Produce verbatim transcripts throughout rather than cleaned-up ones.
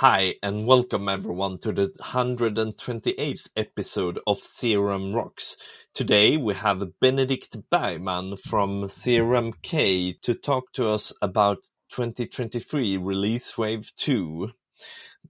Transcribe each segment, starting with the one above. Hi and welcome everyone to the one hundred twenty-eighth episode of C R M Rocks. Today we have Benedikt Bergmann from C R M K to talk to us about twenty twenty-three Release Wave two.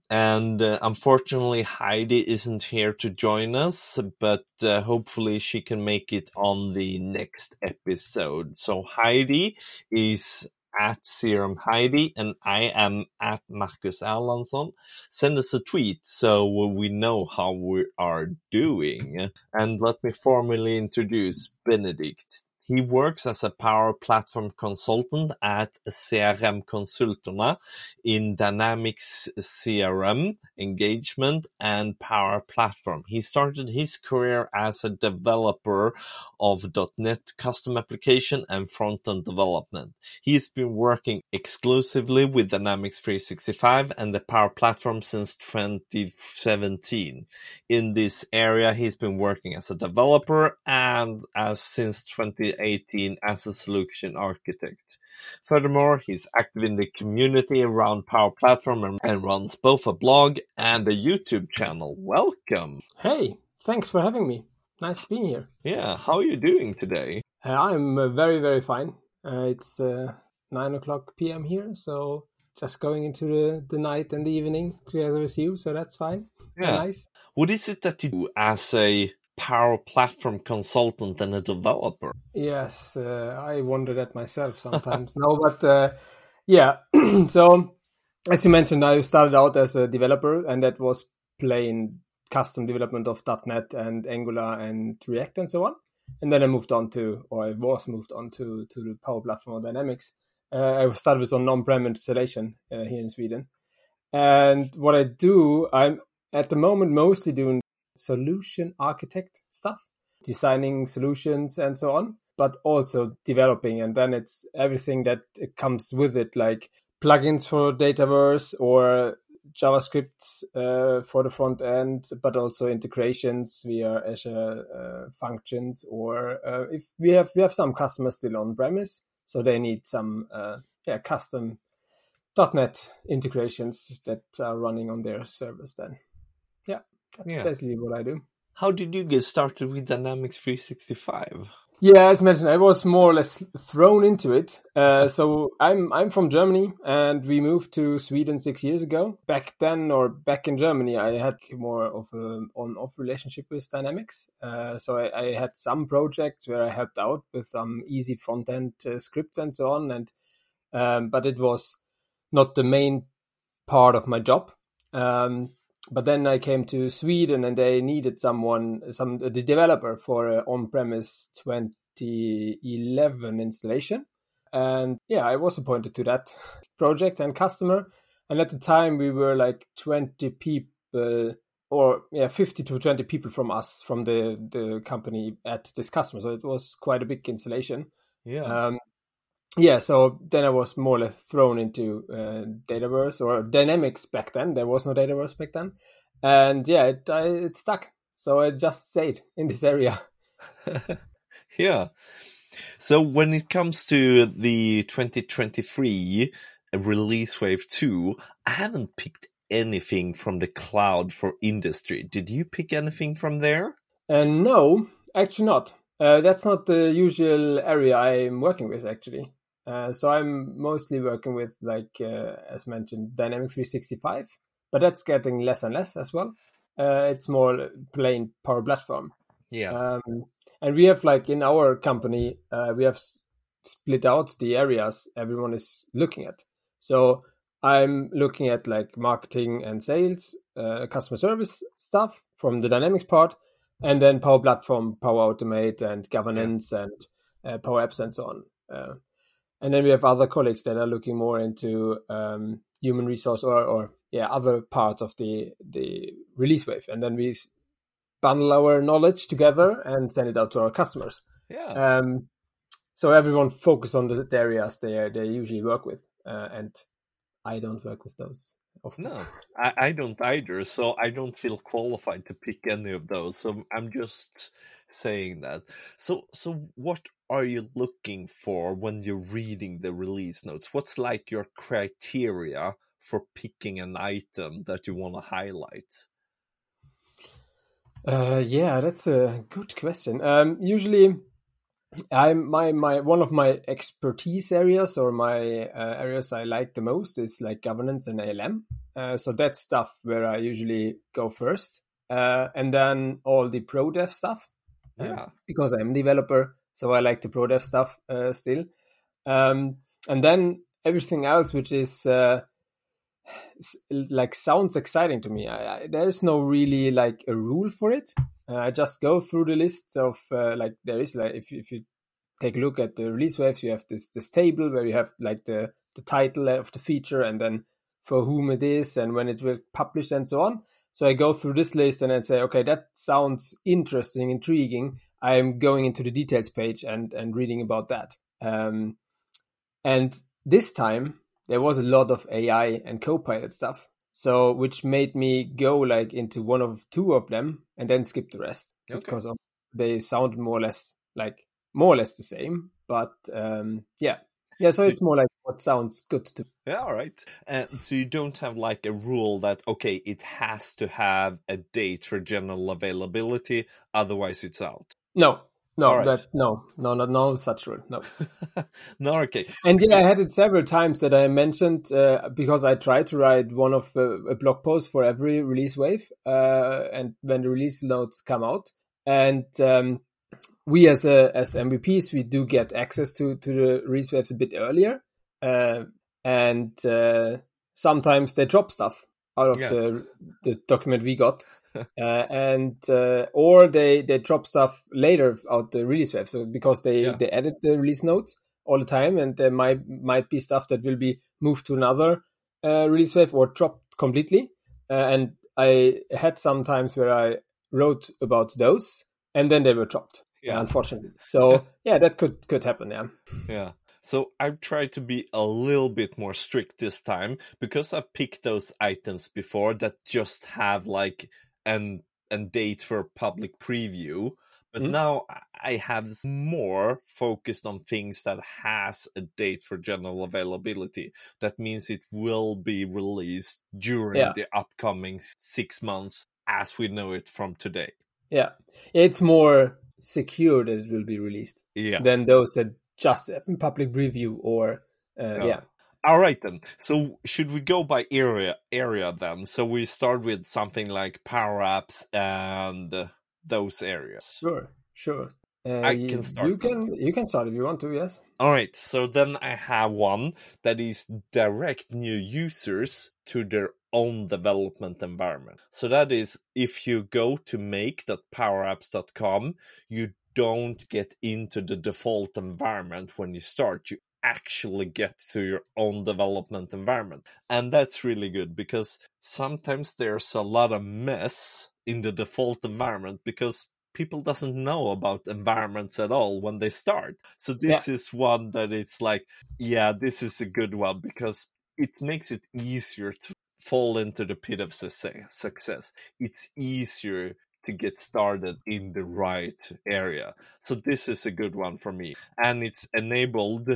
And uh, unfortunately Heidi isn't here to join us, but uh, hopefully she can make it on the next episode. So Heidi is at C R M Heidi, and I am at Markus Erlandsson. Send us a tweet so we know how we are doing. And let me formally introduce Benedikt. He works as a Power Platform consultant at C R M Konsulterna in Dynamics C R M, Engagement, and Power Platform. He started his career as a developer of dot net custom application and front-end development. He has been working exclusively with Dynamics three sixty-five and the Power Platform since twenty seventeen. In this area, he's been working as a developer and as since twenty eighteen as a solution architect. Furthermore, he's active in the community around Power Platform and, and runs both a blog and a YouTube channel. Welcome. Hey, thanks for having me. Nice being here. Yeah, how are you doing today? Uh, I'm uh, very, very fine. Uh, it's uh, nine o'clock p.m. here, so just going into the, the night and the evening together with you, so that's fine. Yeah. Nice. What is it that you do as a Power Platform consultant and a developer? Yes, uh, I wonder that myself sometimes. No, but uh, yeah. So as you mentioned, I started out as a developer, and that was plain custom development of dot net and Angular and React and so on. And then I moved on to, or I was moved on to, to the Power Platform or Dynamics. Uh, I started with an on-prem installation uh, here in Sweden. And what I do, I'm at the moment mostly doing solution architect stuff, designing solutions and so on, but also developing. And then it's everything that comes with it, like plugins for Dataverse or JavaScripts uh, for the front end, but also integrations via Azure uh, functions, or uh, if we have we have some customers still on premise, so they need some uh, yeah custom dot net integrations that are running on their servers then. Yeah. That's yeah. basically what I do. How did you get started with Dynamics three sixty-five? Yeah, as mentioned, I was more or less thrown into it. Uh, so I'm I'm from Germany, and we moved to Sweden six years ago. Back then, or back in Germany, I had more of an on-off relationship with Dynamics. Uh, so I, I had some projects where I helped out with some um, easy front-end uh, scripts and so on. And um, but it was not the main part of my job. Um But then I came to Sweden, and they needed someone, some the developer for an on-premise twenty eleven installation. And yeah, I was appointed to that project and customer. And at the time, we were like twenty people, or yeah, fifty to twenty people from us, from the, the company at this customer. So it was quite a big installation. Yeah. Um, Yeah, so then I was more or less thrown into uh, Dataverse or Dynamics back then. There was no Dataverse back then. And yeah, it, I, it stuck. So I just stayed in this area. Yeah. So when it comes to the twenty twenty-three Release Wave two, I haven't picked anything from the cloud for industry. Did you pick anything from there? Uh, no, actually not. Uh, that's not the usual area I'm working with, actually. Uh, so I'm mostly working with, like, uh, as mentioned, Dynamics three sixty-five, but that's getting less and less as well. Uh, it's more plain Power Platform. Yeah. Um, and we have, like, in our company, uh, we have s- split out the areas everyone is looking at. So I'm looking at, like, marketing and sales, uh, customer service stuff from the Dynamics part, and then Power Platform, Power Automate, and governance, yeah. and uh, Power Apps, and so on. Uh, and then we have other colleagues that are looking more into um, human resource or, or yeah, other parts of the, the release wave. And then we bundle our knowledge together and send it out to our customers. Yeah. Um, so everyone focuses on the areas they they usually work with, uh, and I don't work with those. Often. No, I, I don't either, so I don't feel qualified to pick any of those. So I'm just saying that. So, so what are you looking for when you're reading the release notes? What's like your criteria for picking an item that you want to highlight? Uh, yeah, that's a good question. Um, usually, I'm my my one of my expertise areas or my uh, areas I like the most is like governance and A L M. Uh, so that's stuff where I usually go first, uh, and then all the pro dev stuff. Yeah, uh, because I'm a developer, so I like the pro dev stuff uh, still, um, and then everything else, which is uh, like sounds exciting to me. I, I, there is no really like a rule for it. Uh, I just go through the list of uh, like there is like if if you take a look at the release waves, you have this this table where you have like the the title of the feature and then for whom it is and when it will publish and so on. So I go through this list and I say, okay, that sounds interesting, intriguing. I'm going into the details page and and reading about that. Um, and this time there was a lot of A I and Copilot stuff. So, which made me go like into one of two of them and then skip the rest okay. because of, they sound more or less like more or less the same. But um, yeah, yeah. So, so it's more like what sounds good to. Yeah, all right. Uh, so you don't have like a rule that okay, it has to have a date for general availability, otherwise it's out. No, no, right. that no, no, no, no such rule. No, no. Okay. And yeah, I had it several times that I mentioned uh, because I tried to write one of uh, a blog post for every release wave, uh, and when the release notes come out, and um, we as a, as M V Ps we do get access to to the release waves a bit earlier, uh, and uh, sometimes they drop stuff out of yeah. the the document we got. uh, and uh, or they, they drop stuff later out the release wave. So because they, yeah. they edit the release notes all the time, and there might might be stuff that will be moved to another uh, release wave or dropped completely. Uh, and I had some times where I wrote about those, and then they were dropped. Yeah. Unfortunately, so yeah, that could could happen. Yeah. Yeah. So I've tried to be a little bit more strict this time because I picked those items before that just have like. and and date for public preview. But mm-hmm. now I have more focused on things that has a date for general availability. That means it will be released during yeah. the upcoming six months as we know it from today. Yeah, it's more secure that it will be released yeah. than those that just have in public preview or, uh, yeah. yeah. All right, then. So should we go by area area then? So we start with something like Power Apps and uh, those areas. Sure, sure. Uh, I can start. You then. can you can start if you want to, yes. All right. So then I have one that is direct new users to their own development environment. So that is if you go to make dot power apps dot com, you don't get into the default environment when you start. You actually get to your own development environment. And that's really good because sometimes there's a lot of mess in the default environment because people doesn't know about environments at all when they start. So this yeah. is one that it's like, yeah, this is a good one because it makes it easier to fall into the pit of success. It's easier to get started in the right area. So this is a good one for me. And it's enabled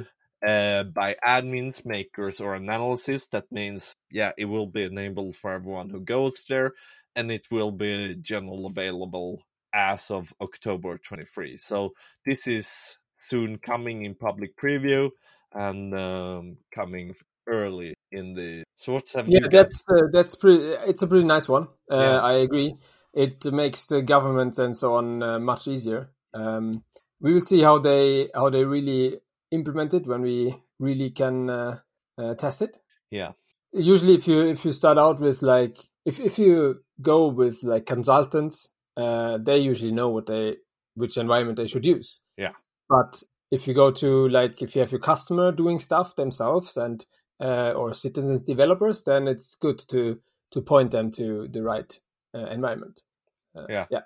Uh, by admins, makers, or analysis. That means, yeah, it will be enabled for everyone who goes there, and it will be general available as of October twenty-third. So this is soon coming in public preview and um, coming early in the. So what's have yeah, you? Yeah, that's uh, that's pretty. It's a pretty nice one. Uh, yeah. I agree. It makes the government and so on uh, much easier. Um, we will see how they how they really. Implemented when we really can uh, uh, test it. Yeah. Usually, if you if you start out with like if if you go with like consultants, uh, they usually know what they which environment they should use. Yeah. But if you go to like if you have your customer doing stuff themselves and uh, or citizens developers, then it's good to to point them to the right uh, environment. Uh, yeah. Yeah.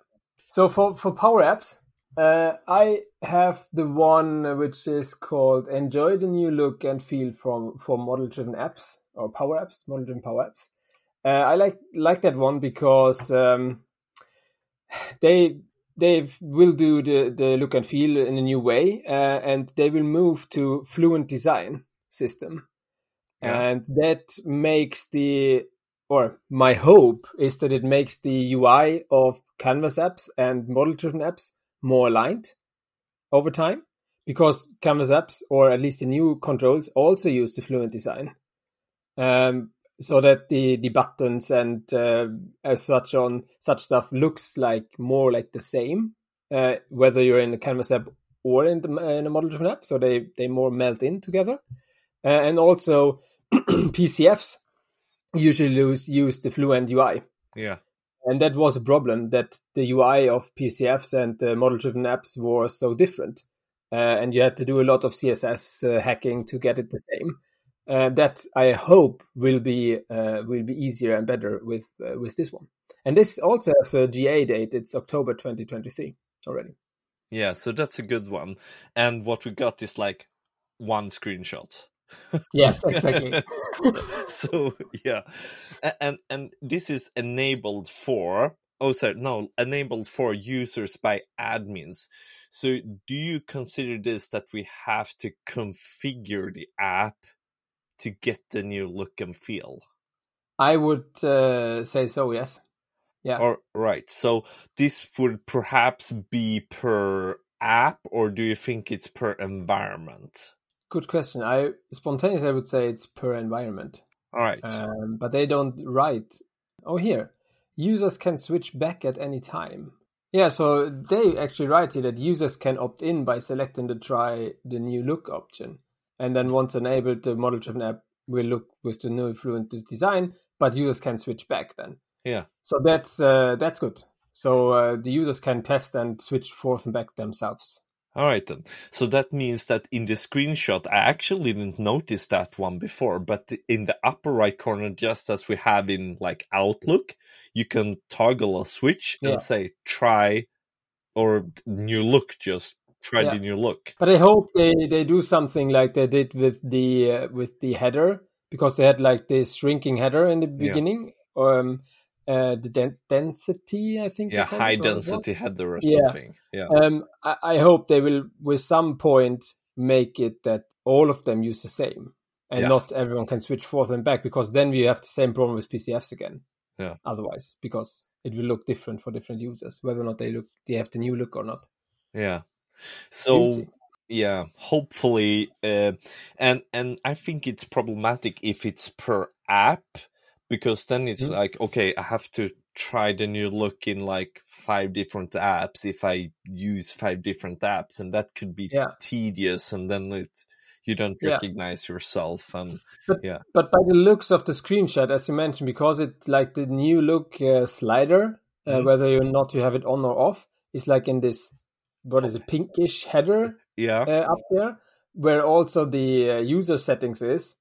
So for for Power Apps. Uh, I have the one which is called Enjoy the New Look and Feel from for Model Driven Apps or Power Apps, Model Driven Power Apps. Uh, I like like that one because um, they they will do the, the look and feel in a new way, uh, and they will move to Fluent Design System. Yeah. And that makes the, or my hope is that it makes the U I of Canvas apps and model driven apps more aligned over time, because Canvas apps, or at least the new controls, also use the Fluent design. Um, so that the, the buttons and uh, as such on such stuff looks like more like the same, uh, whether you're in a Canvas app or in, the, in a model driven app. So they, they more melt in together. Uh, and also P C Fs usually use, use the Fluent U I. Yeah. And that was a problem, that the U I of P C Fs and uh, model driven apps were so different. Uh, and you had to do a lot of C S S uh, hacking to get it the same. Uh, that I hope will be uh, will be easier and better with uh, with this one. And this also has a G A date. It's October twenty twenty-three already. Yeah, so that's a good one. And what we got is like one screenshot. Yes, exactly. So yeah, and and this is enabled for oh sorry no enabled for users by admins. So do you consider this that we have to configure the app to get the new look and feel? I would uh, say so, yes. Yeah. All right. So this would perhaps be per app, or do you think it's per environment? Good question. I spontaneously I would say it's per environment. All right. Um, but they don't write. Oh, here. Users can switch back at any time. Yeah, so they actually write here that users can opt in by selecting the try the new look option. And then once enabled, the model-driven app will look with the new Fluent design, but users can switch back then. Yeah. So that's uh, that's good. So uh, the users can test and switch forth and back themselves. All right, then. So that means that in the screenshot, I actually didn't notice that one before, but in the upper right corner, just as we have in like Outlook, you can toggle a switch yeah. and say try or new look, just try yeah. the new look. But I hope they, they do something like they did with the uh, with the header, because they had like this shrinking header in the beginning, yeah. um, Uh, the den- density, I think. Yeah, high density header or something. Yeah. yeah. Um, I-, I hope they will, with some point, make it that all of them use the same and yeah. not everyone can switch forth and back, because then we have the same problem with P C Fs again. Yeah. Otherwise, because it will look different for different users, whether or not they look, they have the new look or not. Yeah. So. Yeah, hopefully. Uh, and and I think it's problematic if it's per app, because then it's mm-hmm. like, okay, I have to try the new look in like five different apps if I use five different apps, and that could be yeah. tedious, and then it you don't yeah. recognize yourself. And but, yeah, but by the looks of the screenshot, as you mentioned, because it's like the new look uh, slider, uh, mm-hmm. whether or not you have it on or off, is like in this what is it, pinkish header yeah uh, up there, where also the uh, user settings is.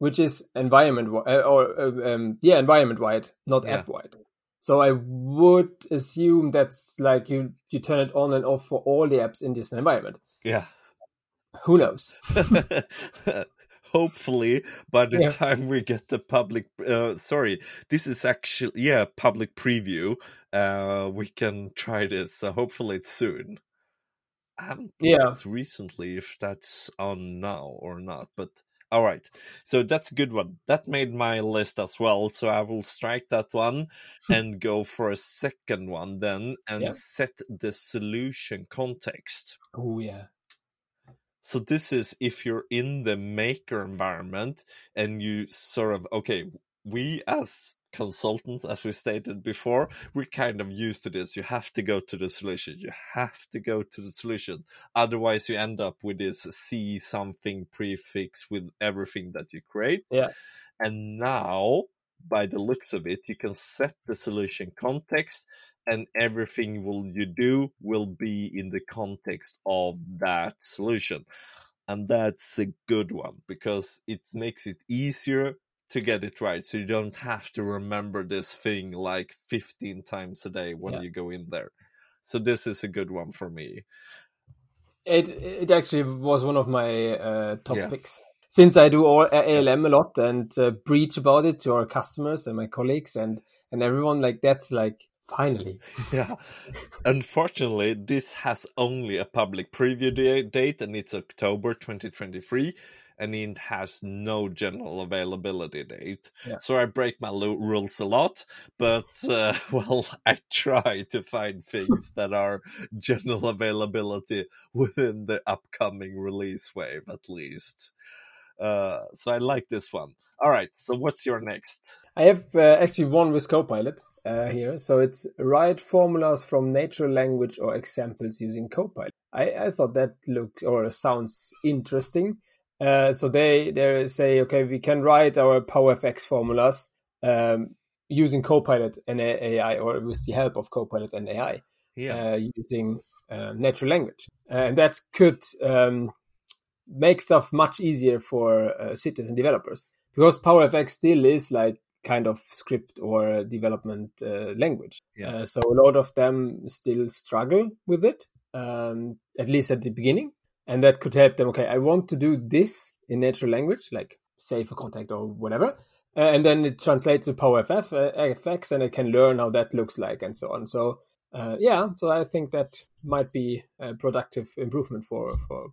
Which is environment uh, or um, yeah environment wide, not yeah. app wide. So I would assume that's like you you turn it on and off for all the apps in this environment. Yeah, who knows? Hopefully, by the yeah. time we get the public, uh, sorry, this is actually yeah public preview. Uh, we can try this. So hopefully, it's soon. I haven't looked yeah. recently if that's on now or not, but. All right, so that's a good one. That made my list as well. So I will strike that one and go for a second one then and yeah. set the solution context. Oh, yeah. So this is if you're in the maker environment and you sort of, okay, we as consultants, as we stated before, we're kind of used to this. You have to go to the solution. You have to go to the solution. Otherwise, you end up with this C something prefix with everything that you create. Yeah. And now, by the looks of it, you can set the solution context, and everything will you do will be in the context of that solution. And that's a good one, because it makes it easier to get it right, so you don't have to remember this thing like fifteen times a day when yeah. you go in there. So this is a good one for me. It it actually was one of my uh, top yeah. picks, since I do all A L M a lot and uh, preach about it to our customers and my colleagues and and everyone. Like that's like finally. yeah. Unfortunately, this has only a public preview day, date, and it's October twenty twenty-three. and it has no general availability date. Yeah. So I break my lo- rules a lot, but uh, well, I try to find things that are general availability within the upcoming release wave, at least. Uh, so I like this one. All right, so what's your next? I have uh, actually one with Copilot uh, here. So it's write formulas from natural language or examples using Copilot. I, I thought that looks or sounds interesting. Uh, so they, they say, okay, we can write our PowerFX formulas um, using Copilot and A I, or with the help of Copilot and A I, yeah. uh, using uh, natural language. And that could... Um, make stuff much easier for uh, cities and developers, because PowerFX still is like kind of script or development uh, language. Yeah. Uh, so a lot of them still struggle with it, um, at least at the beginning. And that could help them. Okay, I want to do this in natural language, like say for contact or whatever. Uh, and then it translates to PowerFX and it can learn how that looks like and so on. So uh, yeah, so I think that might be a productive improvement for for.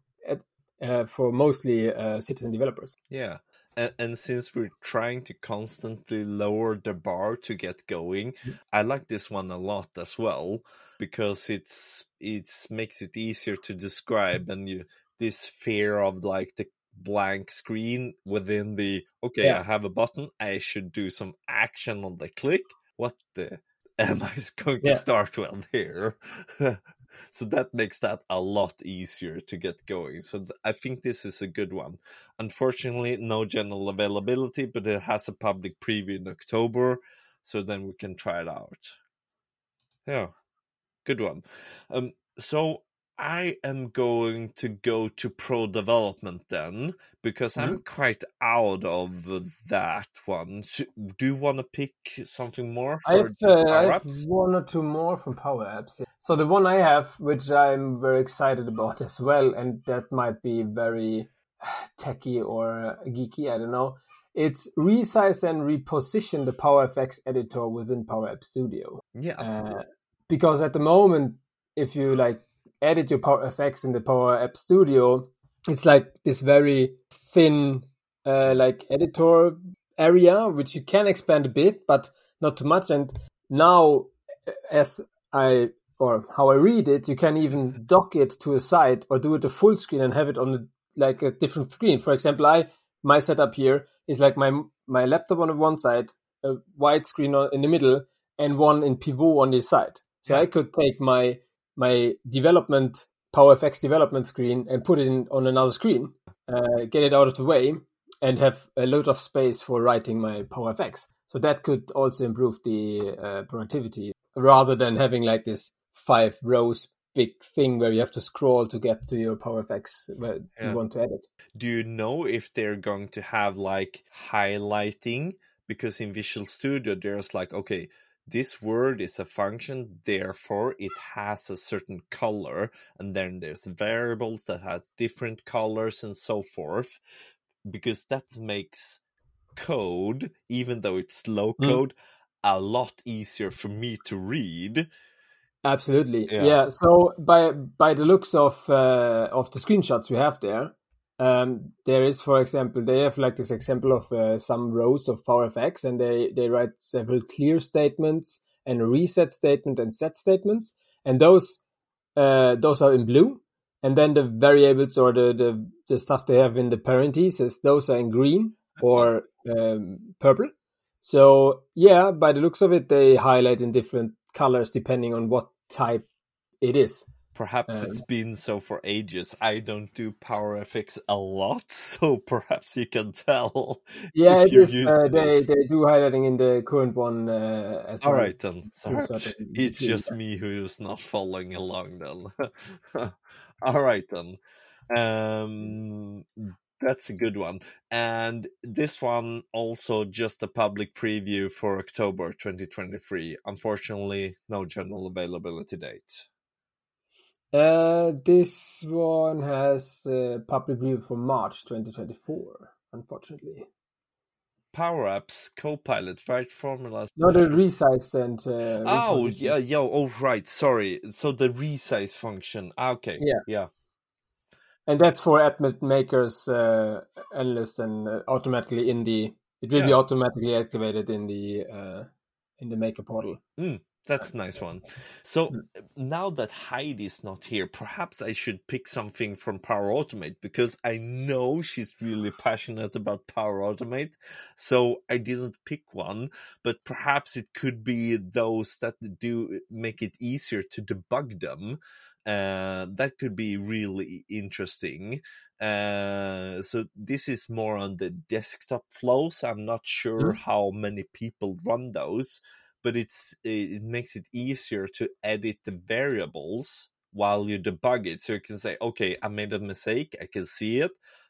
Uh, for mostly uh, citizen developers. Yeah, and, and since we're trying to constantly lower the bar to get going, mm-hmm. I like this one a lot as well, because it's it's makes it easier to describe, and you this fear of like the blank screen within the, okay, yeah. I have a button, I should do some action on the click. What the am I going yeah. to start with here? So that makes that a lot easier to get going. So th- I think this is a good one. Unfortunately, no general availability, but it has a public preview in October. So then we can try it out. Yeah, good one. Um, so I am going to go to pro development then, because mm-hmm. I'm quite out of that one. Do you want to pick something more? For I have, uh, I have one or two more from Power Apps. So the one I have, which I'm very excited about as well, and that might be very techie or geeky, I don't know. It's resize and reposition the PowerFX editor within Power App Studio. Yeah. Uh, because at the moment, if you like edit your PowerFX in the Power App Studio, it's like this very thin uh, like editor area, which you can expand a bit, but not too much. And now, as I... or how I read it, you can even dock it to a side or do it a full screen and have it on the, like a different screen. For example, I my setup here is like my my laptop on one side, a wide screen in the middle, and one in pivot on the side. So yeah. I could take my my development PowerFX development screen and put it in, on another screen, uh, get it out of the way, and have a lot of space for writing my PowerFX. So that could also improve the uh, productivity, rather than having like this five rows big thing where you have to scroll to get to your PowerFX where yeah. you want to edit. Do you know if they're going to have like highlighting? Because in Visual Studio, there's like, okay, this word is a function, therefore it has a certain color. And then there's variables that has different colors and so forth. Because that makes code, even though it's low code, mm. a lot easier for me to read. Absolutely, yeah. yeah. So by by the looks of uh, of the screenshots we have there, um, there is, for example, they have like this example of uh, some rows of PowerFX, and they, they write several clear statements and a reset statement and set statements, and those uh, those are in blue, and then the variables or the, the, the stuff they have in the parentheses, those are in green or um, purple. So yeah, by the looks of it, they highlight in different colors depending on what type it is. Perhaps um, it's been so for ages. I don't do PowerFX a lot, so perhaps you can tell. Yeah, if it is, uh, they, they do highlighting in the current one uh, as well. All right, then. Sorry. It's just me who's not following along then. All right, then. Um, that's a good one. And this one also just a public preview for October twenty twenty-three. Unfortunately, no general availability date. Uh, this one has a public preview for March twenty twenty-four, unfortunately. Power Apps, Copilot, right? Formulas. No, the resize and... Uh, oh, yeah, yeah. Oh, right. Sorry. So the resize function. Okay. Yeah. Yeah. And that's for app makers, uh, analysts, and uh, automatically in the it will yeah. be automatically activated in the uh, in the maker portal. Mm. That's a nice one. So now that Heidi is not here, perhaps I should pick something from Power Automate, because I know she's really passionate about Power Automate. So I didn't pick one, but perhaps it could be those that do make it easier to debug them. Uh, that could be really interesting. Uh, so this is more on the desktop flows. I'm not sure mm-hmm. how many people run those. But it's it makes it easier to edit the variables while you debug it. So you can say, okay, I made a mistake, I can see it.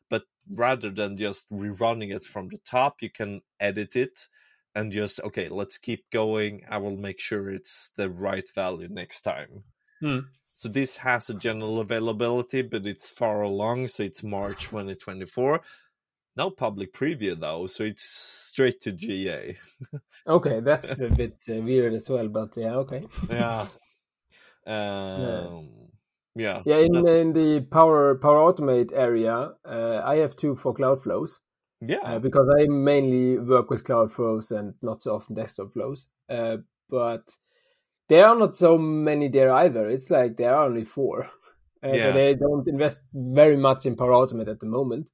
But rather than just rerunning it from the top, you can edit it and just, okay, let's keep going. I will make sure it's the right value next time. Hmm. So this has a general availability, but it's far along. So it's March twenty twenty-four. No public preview, though, so it's straight to G A. Okay, that's a bit uh, weird as well, but yeah, okay. yeah. Um, yeah. Yeah, yeah in, in the Power Power Automate area, uh, I have two for Cloud Flows. Yeah. Uh, because I mainly work with Cloud Flows and not so often Desktop Flows. Uh, but there are not so many there either. It's like there are only four. Uh, yeah. So they don't invest very much in Power Automate at the moment.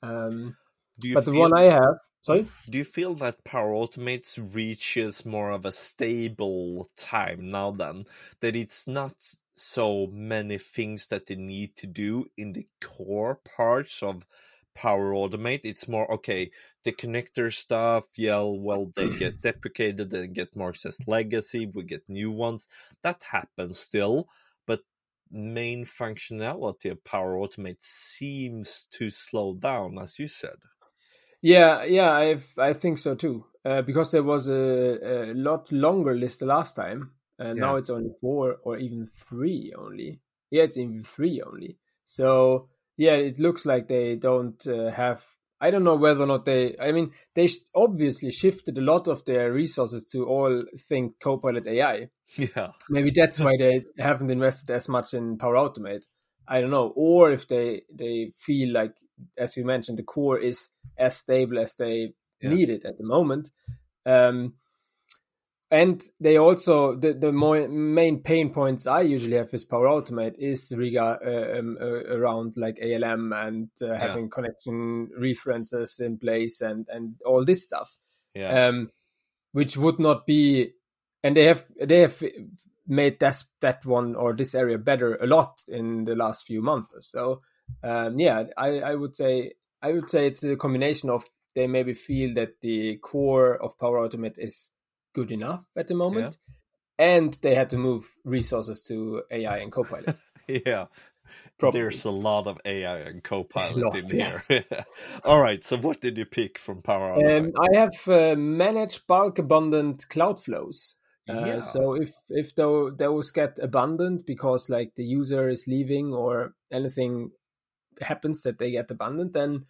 Um, do you but feel, the one I have, sorry? Do you feel that Power Automate's reaches more of a stable time now then? That it's not so many things that they need to do in the core parts of Power Automate. It's more, okay, the connector stuff, yeah, well, they get deprecated and get marked as legacy. We get new ones. That happens still. Main functionality of Power Automate seems to slow down, as you said. Yeah, yeah, I I think so too. Uh, because there was a, a lot longer list the last time, and yeah. now it's only four or even three only. Yeah, it's even three only. So yeah, it looks like they don't uh, have. I don't know whether or not they. I mean, they obviously shifted a lot of their resources to all things Copilot A I. Yeah, maybe that's why they haven't invested as much in Power Automate. I don't know, or if they they feel like, as we mentioned, the core is as stable as they yeah. need it at the moment. Um, and they also the the more main pain points I usually have with Power Automate is regard uh, um, uh, around like A L M and uh, yeah. having connection references in place and and all this stuff, yeah. um, which would not be. And they have they have made that that one or this area better a lot in the last few months. So um, yeah, I, I would say I would say it's a combination of they maybe feel that the core of Power Automate is good enough at the moment, yeah. and they had to move resources to A I and Copilot. yeah. Probably. There's a lot of A I and Copilot lot, in yes. here. All right, so what did you pick from Power Automate? Um, I have uh, managed bulk abundant cloud flows. Uh, yeah. So if if those get abundant because like the user is leaving or anything happens that they get abundant, then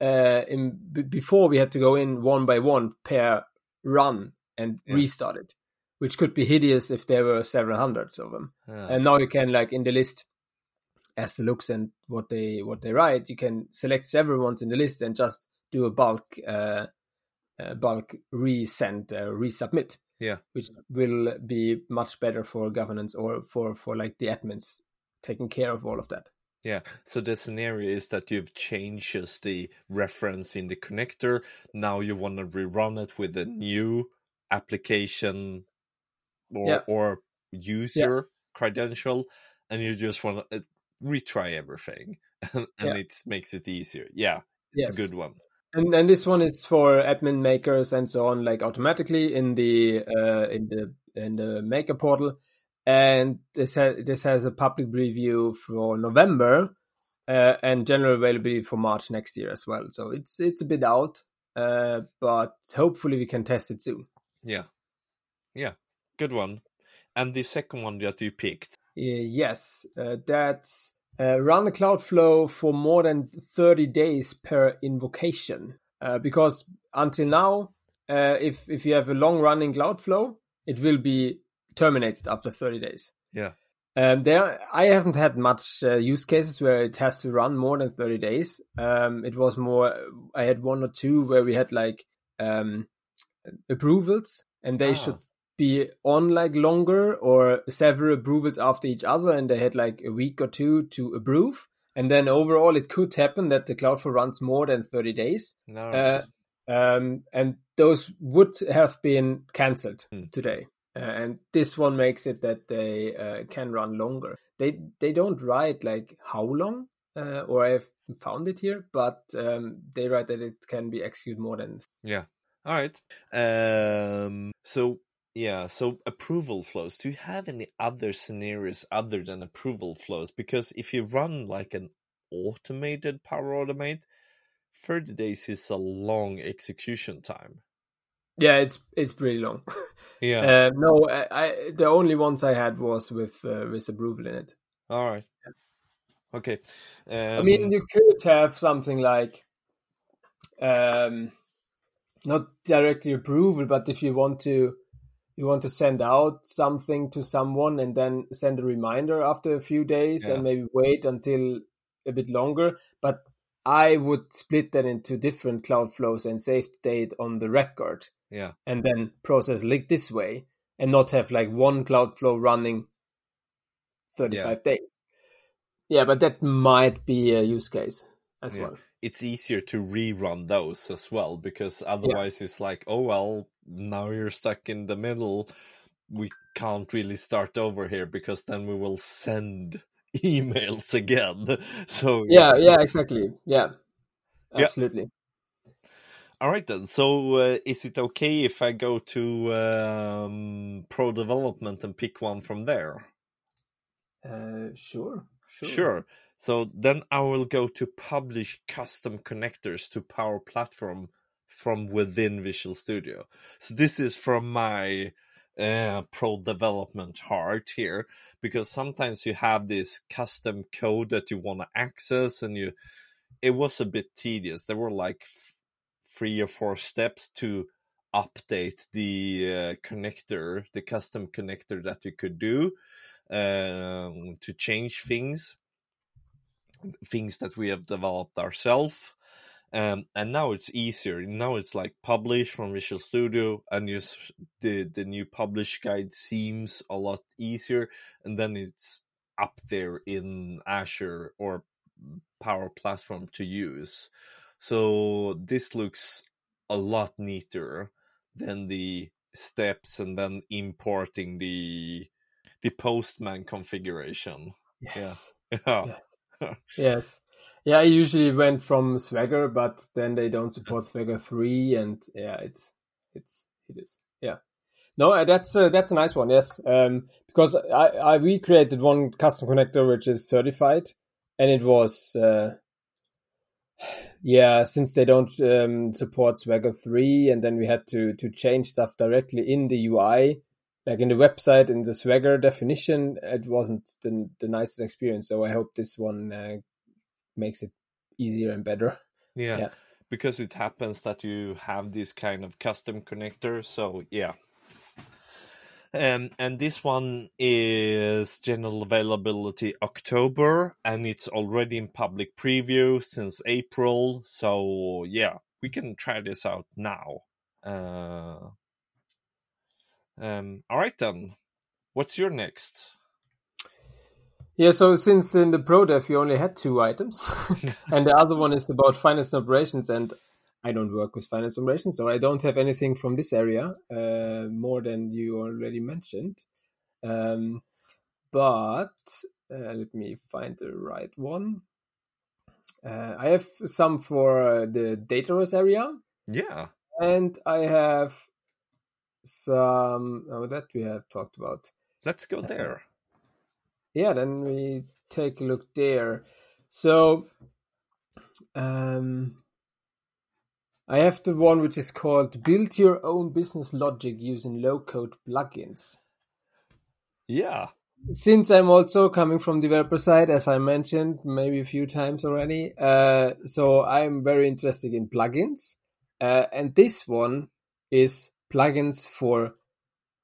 uh, in, b- before we had to go in one by one per run and yeah. restart it, which could be hideous if there were several hundreds of them. Yeah. And now you can like in the list, as the looks and what they what they write, you can select several ones in the list and just do a bulk uh, uh, bulk resend uh, resubmit. Yeah, which will be much better for governance or for, for like the admins taking care of all of that. Yeah, so the scenario is that you've changed the reference in the connector. Now you want to rerun it with a new application or yeah. or user yeah. credential, and you just want to retry everything, and, and yeah. it makes it easier. Yeah, it's yes. a good one. And and this one is for admin makers and so on, like automatically in the uh, in the in the maker portal. And this has this has a public preview for November uh, and general availability for March next year as well. So it's it's a bit out, uh, but hopefully we can test it soon. Yeah, yeah, good one. And the second one that you picked, uh, yes, uh, that's. Uh, run a cloud flow for more than thirty days per invocation. Uh, because until now, uh, if if you have a long running cloud flow, it will be terminated after thirty days. Yeah. Um, there, I haven't had much uh, use cases where it has to run more than thirty days. Um, it was more, I had one or two where we had like um, approvals, and they ah. should be on like longer, or several approvals after each other, and they had like a week or two to approve. And then overall, it could happen that the Cloudflare runs more than thirty days. No, uh, um, and those would have been cancelled hmm. today. Uh, and this one makes it that they uh, can run longer. They they don't write like how long, uh, or I've found it here, but um, they write that it can be executed more than. Yeah. All right. Um, so yeah. So approval flows. Do you have any other scenarios other than approval flows? Because if you run like an automated Power Automate, thirty days is a long execution time. Yeah, it's it's pretty long. Yeah. Uh, no, I, I the only ones I had was with uh, with approval in it. All right. Yeah. Okay. Um, I mean, you could have something like, um, not directly approval, but if you want to, you want to send out something to someone and then send a reminder after a few days, yeah. and maybe wait until a bit longer, but. I would split that into different cloud flows and save the date on the record, yeah, and then process like this way, and not have like one cloud flow running thirty-five yeah. days. Yeah, but that might be a use case as yeah. well. It's easier to rerun those as well, because otherwise yeah. it's like, oh well, now you're stuck in the middle. We can't really start over here, because then we will send emails again. So yeah, yeah, yeah exactly. Yeah, absolutely. Yeah. All right then. So uh, is it okay if I go to um, Pro Development and pick one from there? Uh, sure, sure. Sure. So then I will go to Publish Custom Connectors to Power Platform from within Visual Studio. So this is from my Uh, pro development heart here, because sometimes you have this custom code that you want to access, and you it was a bit tedious. There were like f- three or four steps to update the uh, connector, the custom connector that you could do um, to change things, things that we have developed ourselves. Um, and now it's easier. Now it's like publish from Visual Studio, and you, the, the new publish guide seems a lot easier. And then it's up there in Azure or Power Platform to use. So this looks a lot neater than the steps and then importing the the Postman configuration. Yes. Yeah. Yeah. Yes. Yes. Yeah, I usually went from Swagger, but then they don't support Swagger three, and yeah, it's it's it is yeah. No, that's a, that's a nice one. Yes, um, because I, I we created one custom connector which is certified, and it was uh, yeah since they don't um, support Swagger three, and then we had to to change stuff directly in the U I, like in the website in the Swagger definition. It wasn't the the nicest experience, so I hope this one. Uh, makes it easier and better. Yeah, yeah, because it happens that you have this kind of custom connector. So yeah. Um, and this one is general availability October, and it's already in public preview since April. So yeah, we can try this out now. Uh, um, all right then. What's your next? Yeah, so since in the ProDev you only had two items, and the other one is about finance and operations, and I don't work with finance and operations, so I don't have anything from this area uh, more than you already mentioned. Um, but uh, let me find the right one. Uh, I have some for uh, the Dataverse area. Yeah. And I have some oh, that we have talked about. Let's go there. Uh, Yeah, then we take a look there. So um, I have the one which is called Build Your Own Business Logic Using Low-Code Plugins. Yeah. Since I'm also coming from developer side, as I mentioned maybe a few times already, uh, so I'm very interested in plugins. Uh, and this one is plugins for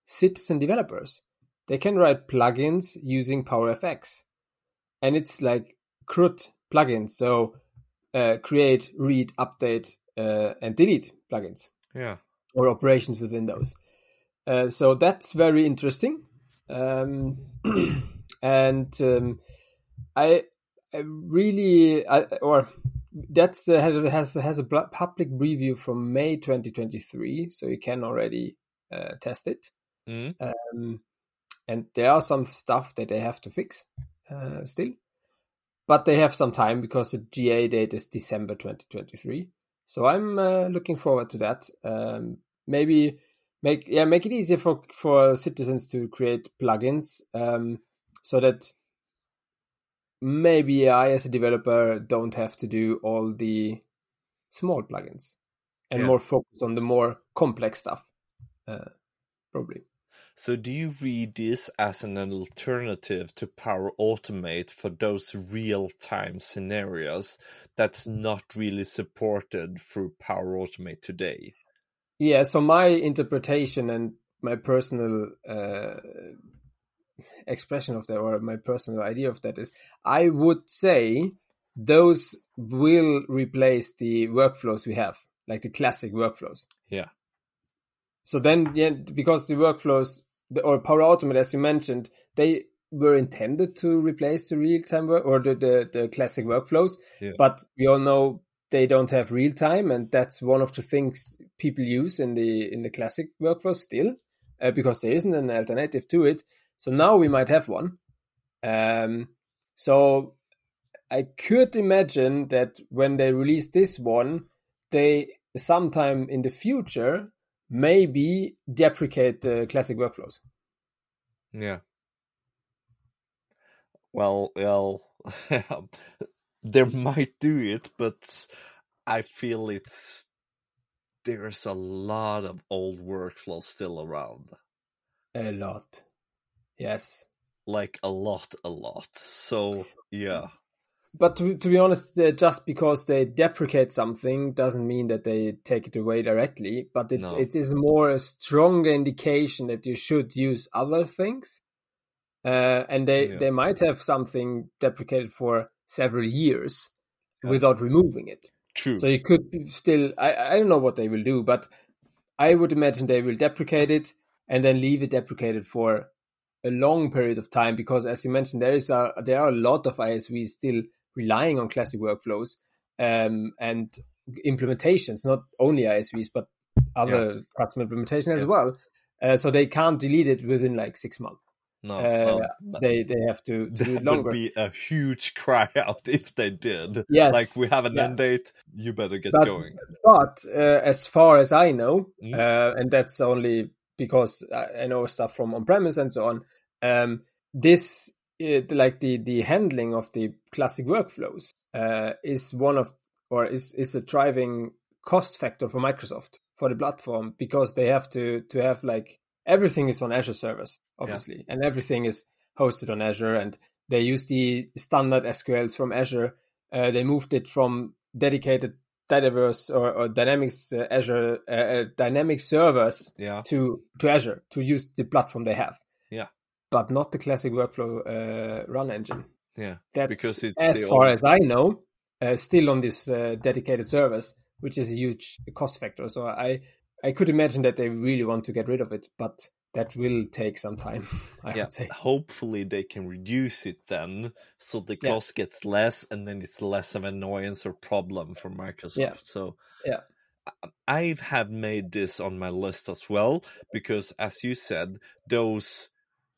citizen developers. they can write plugins using PowerFX. And it's like C R U D plugins. So uh, create, read, update, uh, and delete plugins. Yeah. Or operations within those. Uh, so that's very interesting. Um, and um, I, I really, I, or that's uh, has, has a public preview from May twenty twenty-three. So you can already uh, test it. Mm. Um, and there are some stuff that they have to fix uh, still. But they have some time because the G A date is December twenty twenty-three. So I'm uh, looking forward to that. Um, maybe make yeah make it easier for, for citizens to create plugins um, so that maybe I as a developer don't have to do all the small plugins and yeah. more focus on the more complex stuff, uh, probably. So do you read this as an alternative to Power Automate for those real-time scenarios that's not really supported through Power Automate today? Yeah, so my interpretation and my personal uh, expression of that, or my personal idea of that, is I would say those will replace the workflows we have, like the classic workflows. Yeah. So then, yeah, because the workflows or Power Automate, as you mentioned, they were intended to replace the real-time work or the, the, the classic workflows. Yeah. But we all know they don't have real-time, and that's one of the things people use in the in the classic workflows still, uh, because there isn't an alternative to it. So now we might have one. Um, so I could imagine that when they release this one, they sometime in the future maybe deprecate the uh, classic workflows. Yeah. Well, well, they might do it, but I feel it's there's a lot of old workflows still around. A lot. Yes. Like a lot, a lot. So, yeah. But to, to be honest, uh, just because they deprecate something doesn't mean that they take it away directly. But it, no. it is more a stronger indication that you should use other things. Uh, and they, yeah. they might have something deprecated for several years yeah. without removing it. True. So you could still, I, I don't know what they will do, but I would imagine they will deprecate it and then leave it deprecated for a long period of time. Because as you mentioned, there is a, there are a lot of I S Vs still relying on classic workflows um, and implementations, not only I S Vs, but other yeah. customer implementation yeah. as well. Uh, so they can't delete it within like six months. No, uh, no, they they have to, to do it longer. That would be a huge cry out if they did. Yes. Like, we have an yeah. end date, you better get but, going. But uh, as far as I know, mm. uh, and that's only because I know stuff from on-premise and so on, um, this, it, like the, the handling of the classic workflows uh, is one of, or is, is a driving cost factor for Microsoft, for the platform, because they have to, to have like, everything is on Azure servers, obviously, yeah. and everything is hosted on Azure, and they use the standard S Q Ls from Azure. Uh, they moved it from dedicated Dataverse or, or Dynamics uh, Azure uh, uh, Dynamics servers yeah. to, to Azure to use the platform they have. Yeah, but not the classic workflow uh, run engine. Yeah, that's, because it's as far old... as I know, uh, still on this uh, dedicated servers, which is a huge cost factor. So I. I could imagine that they really want to get rid of it, but that will take some time, I yeah. would say. Hopefully they can reduce it then, so the cost yeah. gets less, and then it's less of an annoyance or problem for Microsoft. Yeah. So yeah. I've had made this on my list as well, because as you said, those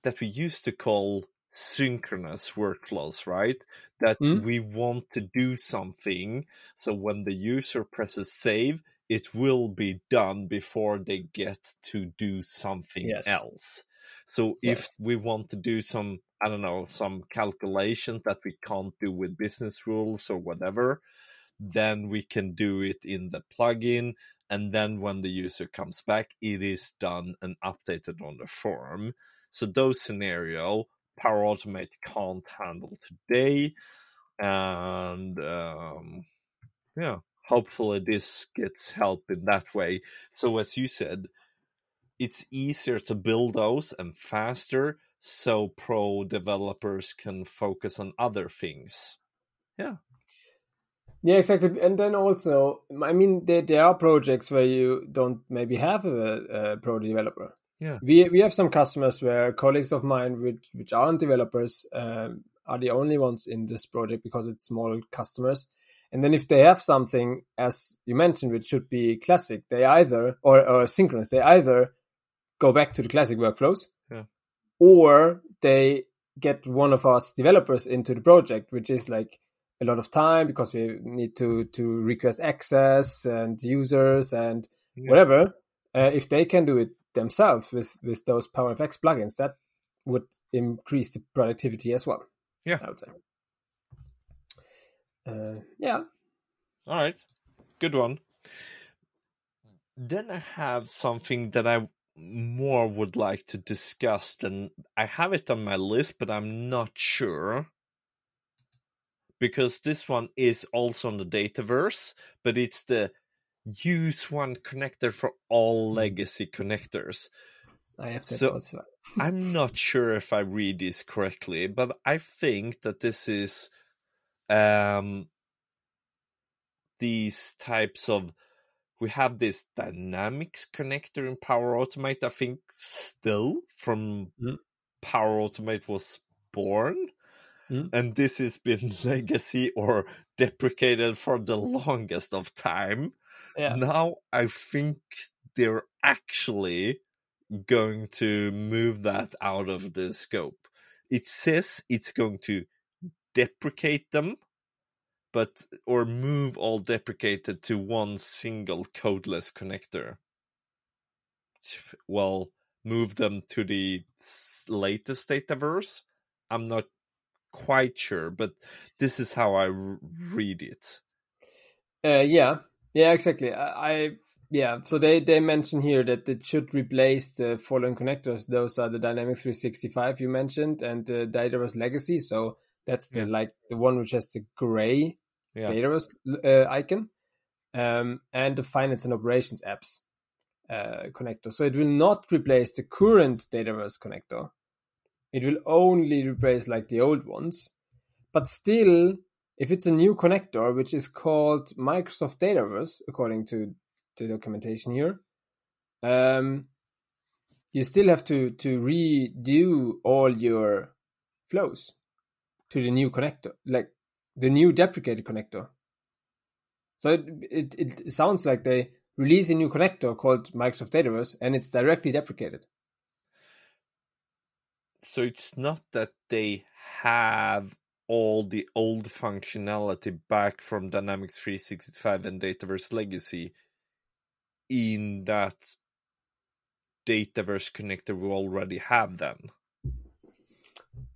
that we used to call synchronous workflows, right? That mm. we want to do something, so when the user presses save, it will be done before they get to do something yes. else. So yes. if we want to do some, I don't know, some calculations that we can't do with business rules or whatever, then we can do it in the plugin. And then when the user comes back, it is done and updated on the form. So those scenario, Power Automate can't handle today. And um, yeah. hopefully this gets help in that way. So as you said, it's easier to build those and faster. so pro developers can focus on other things. Yeah. Yeah, exactly. And then also, I mean, there, there are projects where you don't maybe have a, a product developer. Yeah. We we have some customers where colleagues of mine, which, which aren't developers, um, are the only ones in this project because it's small customers. And then if they have something, as you mentioned, which should be classic, they either, or, or synchronous, they either go back to the classic workflows, yeah, or they get one of us developers into the project, which is like a lot of time because we need to, to request access and users and yeah, whatever. Uh, if they can do it themselves with, with those PowerFX plugins, that would increase the productivity as well. Yeah, I would say. Uh, yeah. All right. Good one. Then I have something that I more would like to discuss, and I have it on my list, but I'm not sure, because this one is also on the Dataverse, but it's the use one connector for all legacy connectors. I have to so also. I'm not sure if I read this correctly, but I think that this is um these types of, we have this Dynamics connector in Power Automate, I think, still from mm. Power Automate was born, mm. and this has been legacy or deprecated for the longest of time. Yeah. Now I think they're actually going to move that out of the scope. It says it's going to deprecate them, but or move all deprecated to one single codeless connector. Well, move them to the latest Dataverse. I'm not quite sure, but this is how I read it. Uh, yeah, yeah, exactly. I, I yeah. So they they mention here that it should replace the following connectors. Those are the Dynamics three sixty-five you mentioned and the Dataverse Legacy. So that's the yeah. like the one which has the gray yeah. Dataverse uh, icon, um, and the Finance and Operations apps uh, connector. So it will not replace the current Dataverse connector. It will only replace like the old ones. But still, if it's a new connector, which is called Microsoft Dataverse, according to the documentation here, um, you still have to, to redo all your flows to the new connector, like the new deprecated connector. So it, it it sounds like they release a new connector called Microsoft Dataverse, and it's directly deprecated. So it's not that they have all the old functionality back from Dynamics three sixty-five and Dataverse Legacy in that Dataverse connector we already have then.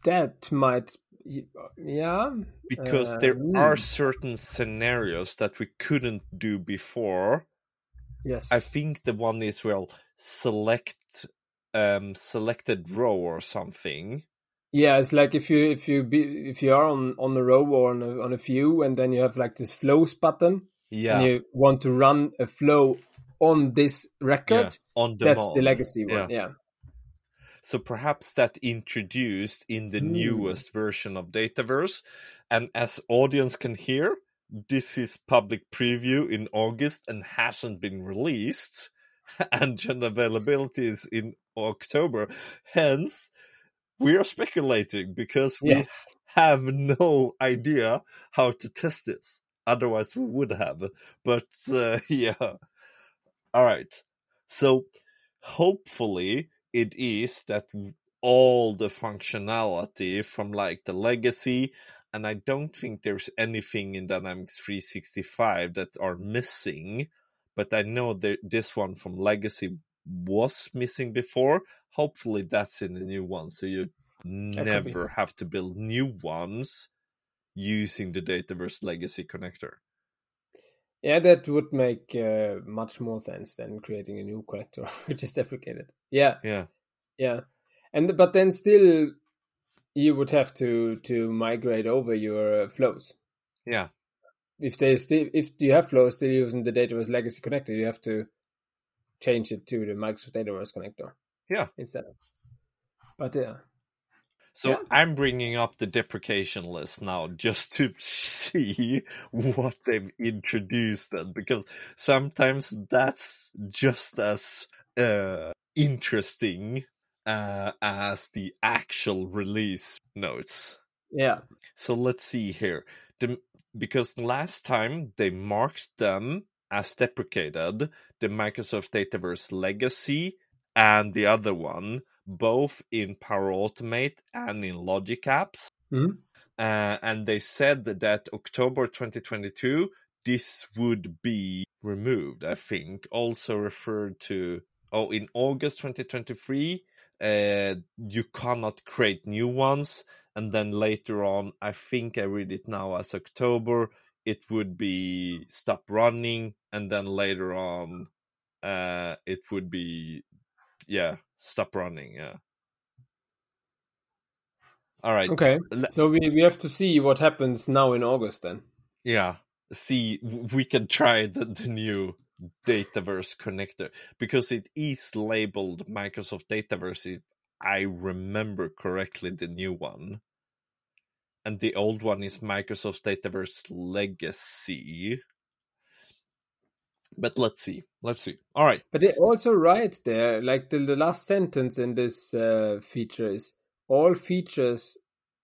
That might Yeah, because uh, there mm. are certain scenarios that we couldn't do before. Yes, I think the one is, well, select um selected row or something. Yeah, it's like if you if you be, if you are on on a row or on a, on a view, and then you have like this flows button. Yeah, and you want to run a flow on this record. Yeah, on demand. That's the legacy one. Yeah. yeah. So perhaps that introduced in the mm. newest version of Dataverse. And as audience can hear, this is public preview in August and hasn't been released. And general availability is in October. Hence, we are speculating because we yes. have no idea how to test this. Otherwise, we would have. But uh, yeah. All right. So hopefully it is that all the functionality from like the legacy, and I don't think there's anything in Dynamics three sixty-five that are missing, but I know that this one from legacy was missing before. Hopefully that's in the new one, so you that never have to build new ones using the Dataverse Legacy connector. Yeah, that would make uh, much more sense than creating a new connector, which is deprecated. Yeah, yeah, yeah. And but then still, you would have to to migrate over your flows. Yeah. If they still, if you have flows still using the Dataverse Legacy connector, you have to change it to the Microsoft Dataverse connector. Yeah. Instead. But yeah, So yeah. I'm bringing up the deprecation list now just to see what they've introduced, and because sometimes that's just as uh, interesting uh, as the actual release notes. Yeah. So let's see here. The, because last time they marked them as deprecated, the Microsoft Dataverse Legacy and the other one, both in Power Automate and in Logic Apps. Mm-hmm. Uh, and they said that October twenty twenty-two, this would be removed, I think. Also referred to, oh, in August twenty twenty-three, uh, you cannot create new ones. And then later on, I think I read it now as October, it would be stop running. And then later on, uh, it would be, yeah. Stop running, yeah. All right. Okay, so we, we have to see what happens now in August then. Yeah, see, we can try the, the new Dataverse connector, because it is labeled Microsoft Dataverse, if I remember correctly, the new one. And the old one is Microsoft Dataverse Legacy. But let's see. Let's see. All right. But they also write there, like the, the last sentence in this uh, feature is, all features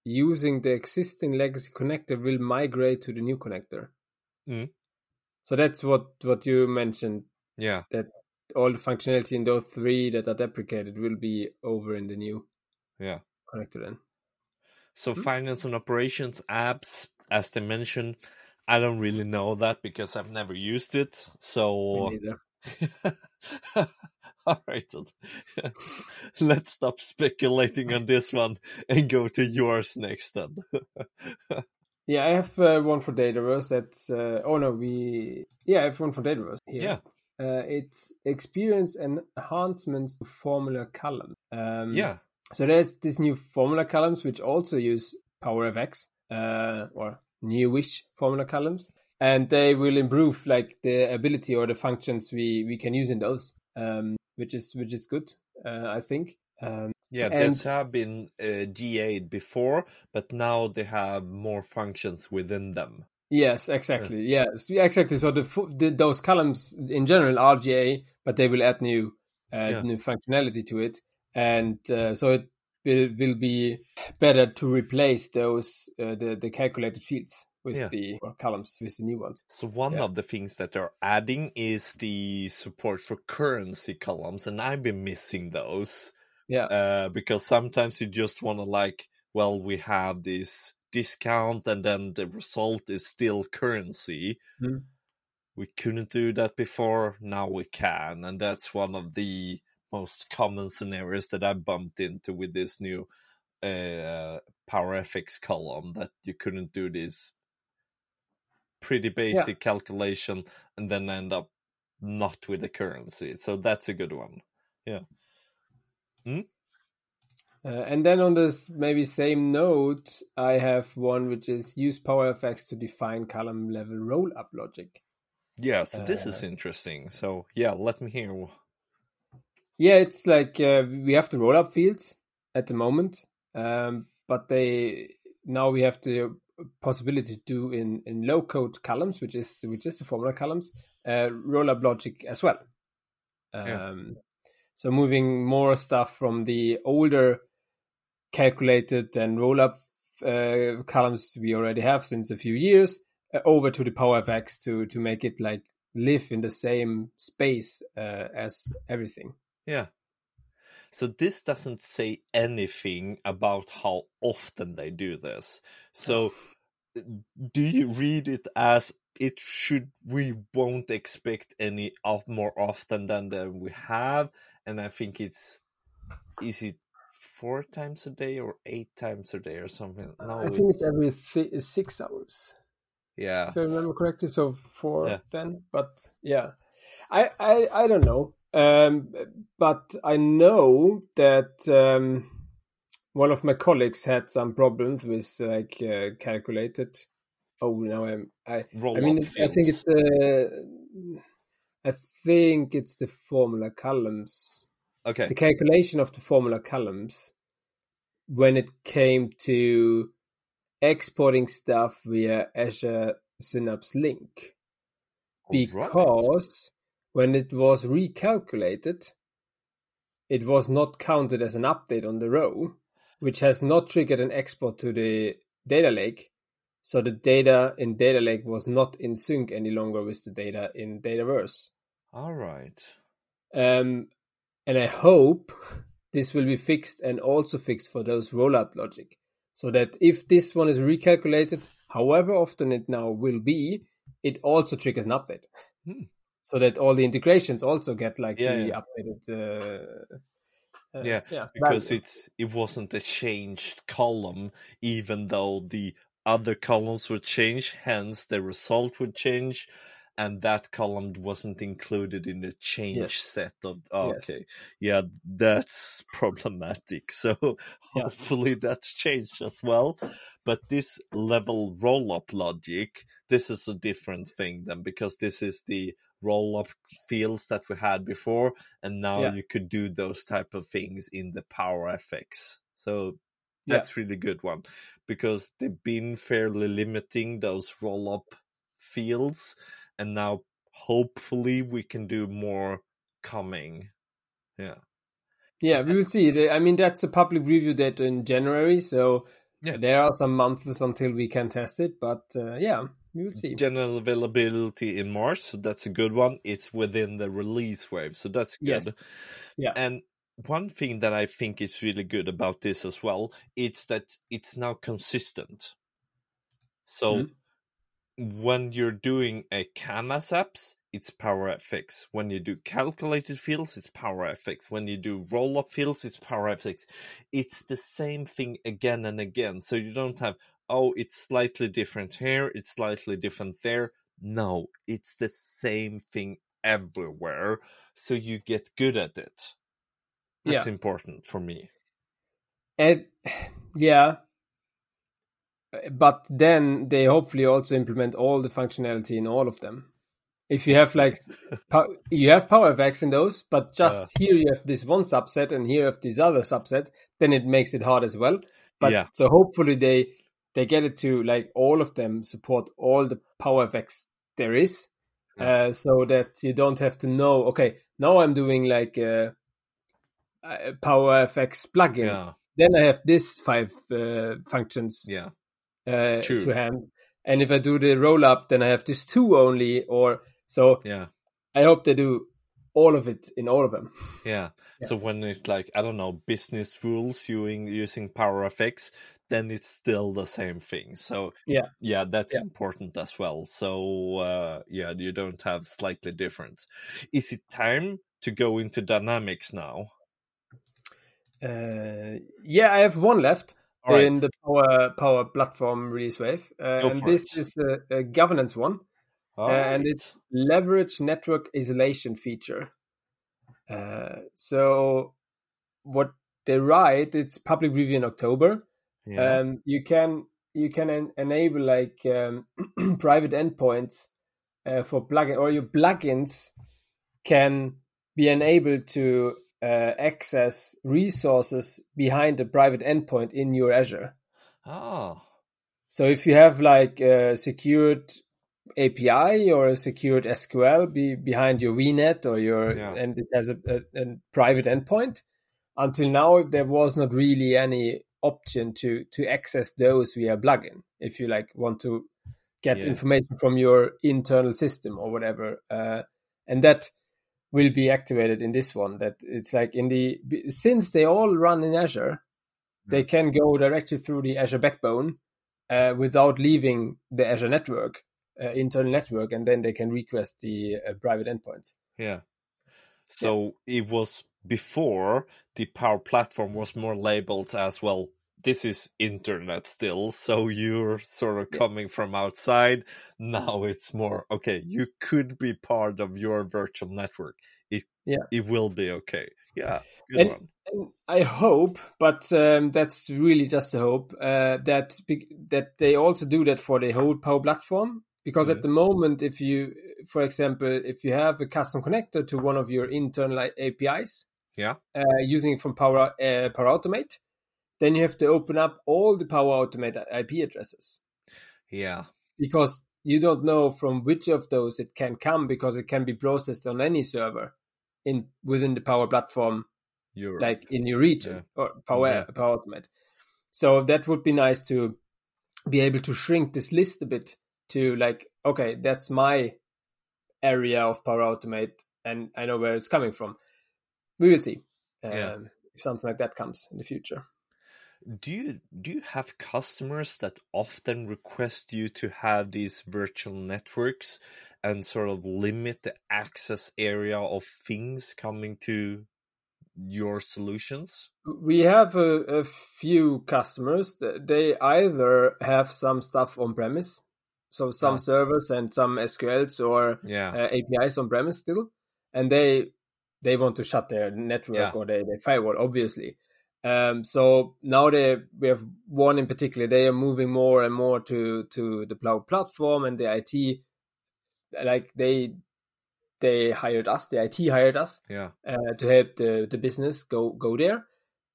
using the existing legacy connector will migrate to the new connector. Mm. So that's what, what you mentioned. Yeah. That all the functionality in those three that are deprecated will be over in the new yeah. connector then. So mm. finance and operations apps, as they mentioned, I don't really know that because I've never used it. So, me neither. All right, let's stop speculating on this one and go to yours next. Then, yeah, I have uh, one for Dataverse. That's uh, oh no, we yeah, I have one for Dataverse. Here. Yeah, uh, it's experience and enhancements to formula column. Um, yeah, so there's this new formula columns which also use PowerFX uh, or. Newish formula columns, and they will improve like the ability or the functions we we can use in those, um which is which is good, uh, I think. Um yeah, these have been uh, G A'd before, but now they have more functions within them. Yes, exactly. Yeah. Yes, exactly. So the, the those columns in general are G A, but they will add new uh, yeah. new functionality to it, and uh, so it It will be better to replace those uh, the, the calculated fields with yeah. the or columns with the new ones. So one yeah. of the things that they're adding is the support for currency columns, and I've been missing those. Yeah, uh, because sometimes you just want to like, well, we have this discount, and then the result is still currency. Mm. We couldn't do that before. Now we can, and that's one of the most common scenarios that I bumped into with this new uh, PowerFX column, that you couldn't do this pretty basic yeah. calculation and then end up not with the currency. So that's a good one. Yeah. Hmm? Uh, and then on this maybe same note, I have one which is use PowerFX to define column level roll-up logic. Yeah, so this uh, is interesting. So yeah, let me hear. Yeah, it's like uh, we have the roll-up fields at the moment, um, but they now we have the possibility to do in, in low-code columns, which is which is the formula columns, uh, roll-up logic as well. Um, yeah. So moving more stuff from the older calculated and roll-up uh, columns we already have since a few years uh, over to the PowerFX to to make it like live in the same space uh, as everything. Yeah. So this doesn't say anything about how often they do this. So do you read it as it should, we won't expect any of more often than, than we have? And I think it's, is it four times a day or eight times a day or something? No, I think it's, it's every th- six hours. Yeah. If I remember correctly, so four yeah. then. But yeah, I, I, I don't know. Um, but I know that um, one of my colleagues had some problems with like uh, calculated. Oh no, I'm, I Roll I mean it, I think it's the I think it's the formula columns. Okay, the calculation of the formula columns. when it came to exporting stuff via Azure Synapse Link. Because when it was recalculated, it was not counted as an update on the row, which has not triggered an export to the data lake. So the data in data lake was not in sync any longer with the data in Dataverse. All right. Um, and I hope this will be fixed and also fixed for those rollup logic. So that if this one is recalculated, however often it now will be, it also triggers an update. Hmm. So that all the integrations also get like yeah, the yeah. updated. Uh, uh, yeah, yeah, because value. it's it wasn't a changed column, even though the other columns would change. Hence, the result would change, and that column wasn't included in the change yes. set of. Oh, yes. Okay, yeah, that's problematic. So yeah. hopefully that's changed as well. But this level roll-up logic, this is a different thing then, because this is the roll-up fields that we had before, and now yeah. you could do those type of things in the PowerFX. So that's yeah. really good one, because they've been fairly limiting those roll-up fields, and now hopefully we can do more coming. Yeah, yeah, we will see. I mean, that's a public review date in January, so yeah. there are some months until we can test it, but uh, yeah. We'll see. General availability in March, so that's a good one. It's within the release wave, so that's good. Yes. Yeah. And one thing that I think is really good about this as well, it's that it's now consistent. So mm-hmm. when you're doing a Canvas apps, it's PowerFX. When you do calculated fields, it's PowerFX. When you do roll-up fields, it's PowerFX. It's the same thing again and again, so you don't have... oh, it's slightly different here, it's slightly different there. No, it's the same thing everywhere. So you get good at it. That's yeah. important for me. And, yeah. But then they hopefully also implement all the functionality in all of them. If you have like, po- you have PowerFX in those, but just uh, here you have this one subset and here you have this other subset, then it makes it hard as well. But yeah. so hopefully they... they get it to like all of them support all the Power F X there is, yeah. uh, so that you don't have to know. Okay, now I'm doing like a, a Power F X plugin. Yeah. Then I have this five uh, functions yeah. uh, to hand, and if I do the roll up, then I have this two only. Or so. Yeah, I hope they do all of it in all of them. Yeah. yeah. So when it's like, I don't know, business rules using using Power F X, then it's still the same thing. So yeah, yeah that's yeah. important as well. So uh, yeah, you don't have slightly different. Is it time to go into Dynamics now? Uh, yeah, I have one left All in right. the Power Power Platform Release Wave. Uh, and this it. is a, a governance one. All and right. it's leverage network isolation feature. Uh, so what they write, it's public review in October. Yeah. Um, you can you can en- enable like um, private endpoints uh, for plugin, or your plugins can be enabled to uh, access resources behind the private endpoint in your Azure. Oh, so if you have like a secured A P I or a secured S Q L be behind your V net or your yeah. and it has a, a, a private endpoint. Until now, there was not really any option to to access those via plugin if you like want to get yeah. information from your internal system or whatever, uh, and that will be activated in this one. That it's like in the since they all run in Azure, they can go directly through the Azure backbone uh, without leaving the Azure network, uh, internal network, and then they can request the uh, private endpoints. Yeah. So yeah. it was before the Power Platform was more labeled as well. This is internet still, so you're sort of coming from outside. Now it's more, okay, you could be part of your virtual network. It yeah. it will be okay. Yeah, good and, one. And I hope, but um, that's really just a hope, uh, that that they also do that for the whole Power Platform. Because yeah. at the moment, if you, for example, if you have a custom connector to one of your internal A P Is, yeah, uh, using it from Power uh, Power Automate, then you have to open up all the Power Automate I P addresses. Yeah. Because you don't know from which of those it can come, because it can be processed on any server in within the Power Platform, Europe. Like in your region yeah. or Power, yeah. Power Automate. So that would be nice to be able to shrink this list a bit to like, okay, that's my area of Power Automate and I know where it's coming from. We will see um, yeah. if something like that comes in the future. Do you do you have customers that often request you to have these virtual networks and sort of limit the access area of things coming to your solutions? We have a, a few customers. They either have some stuff on premise, so some oh. servers and some S Q Ls or yeah. uh, A P Is on premise still, and they they want to shut their network yeah. or they, they firewall, obviously. Um, so now they we have one in particular. They are moving more and more to, to the cloud platform and the I T. Like they they hired us, the I T hired us yeah. uh, to help the, the business go go there.